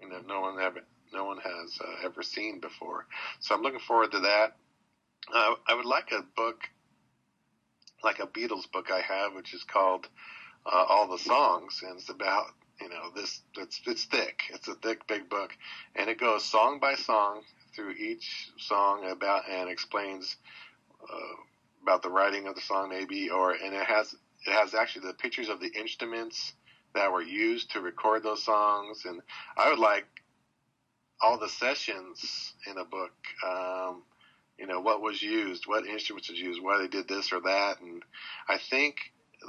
you know, no one ever, no one has uh, ever seen before. So I'm looking forward to that. Uh, I would like a book, like a Beatles book I have, which is called uh, All the Songs, and it's about. You know, this it's it's thick. It's a thick, big book, and it goes song by song through each song about and explains uh, about the writing of the song, maybe, or and it has it has actually the pictures of the instruments that were used to record those songs. And I would like all the sessions in a book. Um, you know, what was used, what instruments was used, why they did this or that, and I think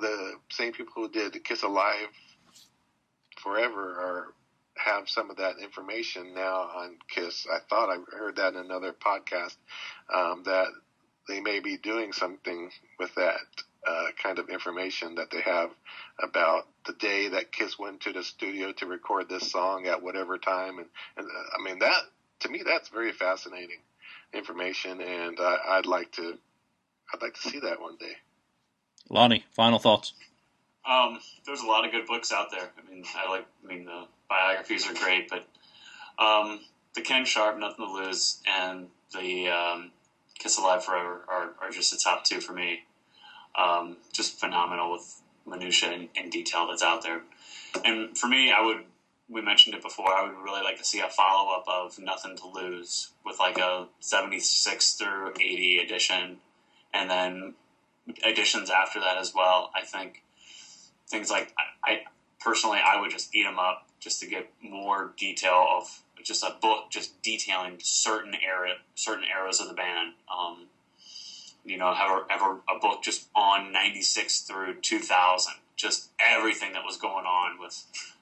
the same people who did the Kiss Alive Forever or have some of that information now on Kiss. I thought I heard that in another podcast, um, that they may be doing something with that uh, kind of information that they have about the day that Kiss went to the studio to record this song at whatever time. And, and uh, I mean, that to me, that's very fascinating information, and uh, I'd like to I'd like to see that one day. Lonnie, final thoughts? Um, there's a lot of good books out there. I mean, I like. I mean, the biographies are great, but um, the Ken Sharp, Nothing to Lose, and the um, Kiss Alive Forever are, are just the top two for me. Um, just phenomenal with minutia and, and detail that's out there. And for me, I would. We mentioned it before. I would really like to see a follow up of Nothing to Lose with like a seventy-six through eighty edition, and then editions after that as well. I think things like I, I personally, I would just eat them up just to get more detail of just a book, just detailing certain era, certain eras of the band. Um, you know, have a, have a, a book just on ninety-six through two thousand, just everything that was going on with.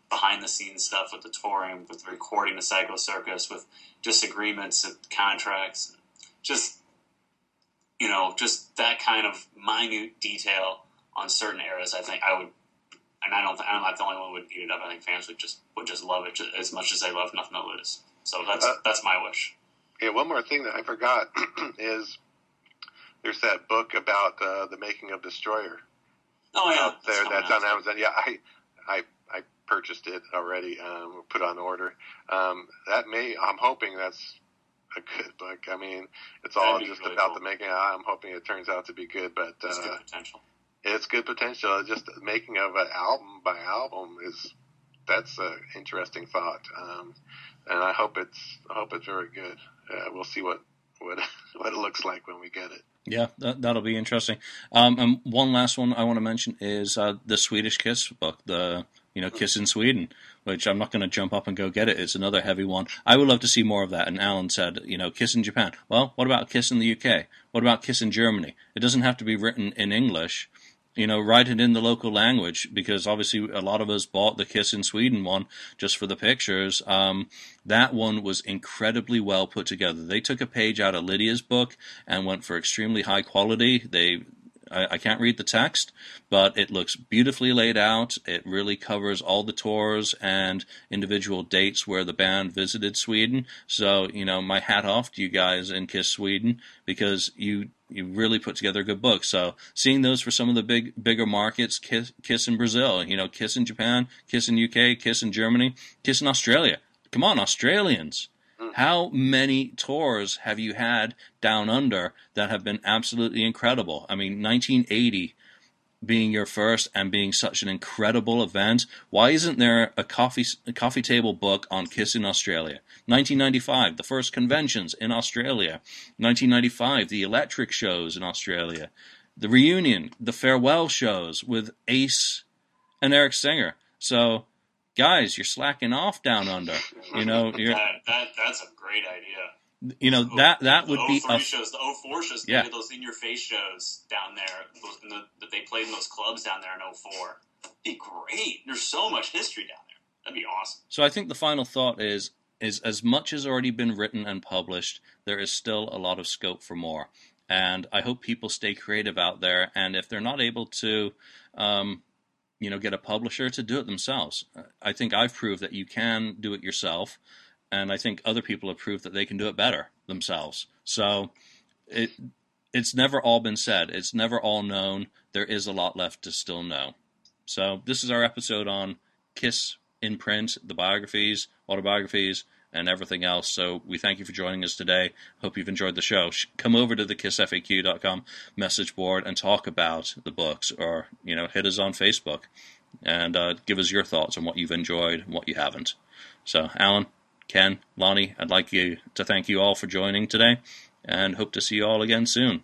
Behind-the-scenes stuff with the touring, with recording the Psycho Circus, with disagreements and contracts, just, you know, just that kind of minute detail on certain eras. I think I would, and I don't, I'm not the only one who would eat it up. I think fans would just would just love it just, as much as they love Nothing to Lose. So that's uh, that's my wish. Yeah, one more thing that I forgot is there's that book about uh, the making of Destroyer. Oh yeah, out there that's, that's on Amazon. Yeah, I I. I purchased it already, um, put on order. Um, that may, I'm hoping that's a good book. I mean, it's That'd all just really about cool. the making. I'm hoping it turns out to be good, but it's uh, good potential. It's good potential. Just the making of an album by album is, that's an interesting thought. Um, and I hope it's, I hope it's very good. Uh, we'll see what, what, what it looks like when we get it. Yeah, that, that'll be interesting. Um, and one last one I want to mention is uh, the Swedish Kiss book, the, you know, Kiss in Sweden, which I'm not going to jump up and go get it. It's another heavy one. I would love to see more of that. And Alan said, you know, Kiss in Japan. Well, what about Kiss in the U K? What about Kiss in Germany? It doesn't have to be written in English. You know, write it in the local language, because obviously a lot of us bought the Kiss in Sweden one just for the pictures. Um, that one was incredibly well put together. They took a page out of Lydia's book and went for extremely high quality. They... I can't read the text, but it looks beautifully laid out. It really covers all the tours and individual dates where the band visited Sweden. So, you know, my hat off to you guys in Kiss Sweden, because you you really put together a good book. So seeing those for some of the big bigger markets, Kiss, Kiss in Brazil, you know, Kiss in Japan, Kiss in U K, Kiss in Germany, Kiss in Australia. Come on, Australians. How many tours have you had down under that have been absolutely incredible? I mean, nineteen eighty being your first and being such an incredible event. Why isn't there a coffee a coffee table book on Kiss in Australia? nineteen ninety-five, the first conventions in Australia. nineteen ninety-five, the electric shows in Australia. The reunion, the farewell shows with Ace and Eric Singer. So... guys, you're slacking off down under. You know, you're, that, that that's a great idea. You know, that that would be the oh three shows, the oh four shows, yeah. Those in your face shows down there that the, they played in those clubs down there in oh four. That'd be great. There's so much history down there. That'd be awesome. So I think the final thought is is as much has already been written and published, there is still a lot of scope for more. And I hope people stay creative out there, and if they're not able to um you know, get a publisher, to do it themselves. I think I've proved that you can do it yourself, and I think other people have proved that they can do it better themselves. So it it's never all been said. It's never all known. There is a lot left to still know. So this is our episode on Kiss in print, the biographies, autobiographies, and everything else. So we thank you for joining us today. Hope you've enjoyed the show. Come over to the kiss f a q dot com message board and talk about the books, or, you know, hit us on Facebook and uh, give us your thoughts on what you've enjoyed and what you haven't. So Alan, Ken, Lonnie, I'd like you to thank you all for joining today, and hope to see you all again soon.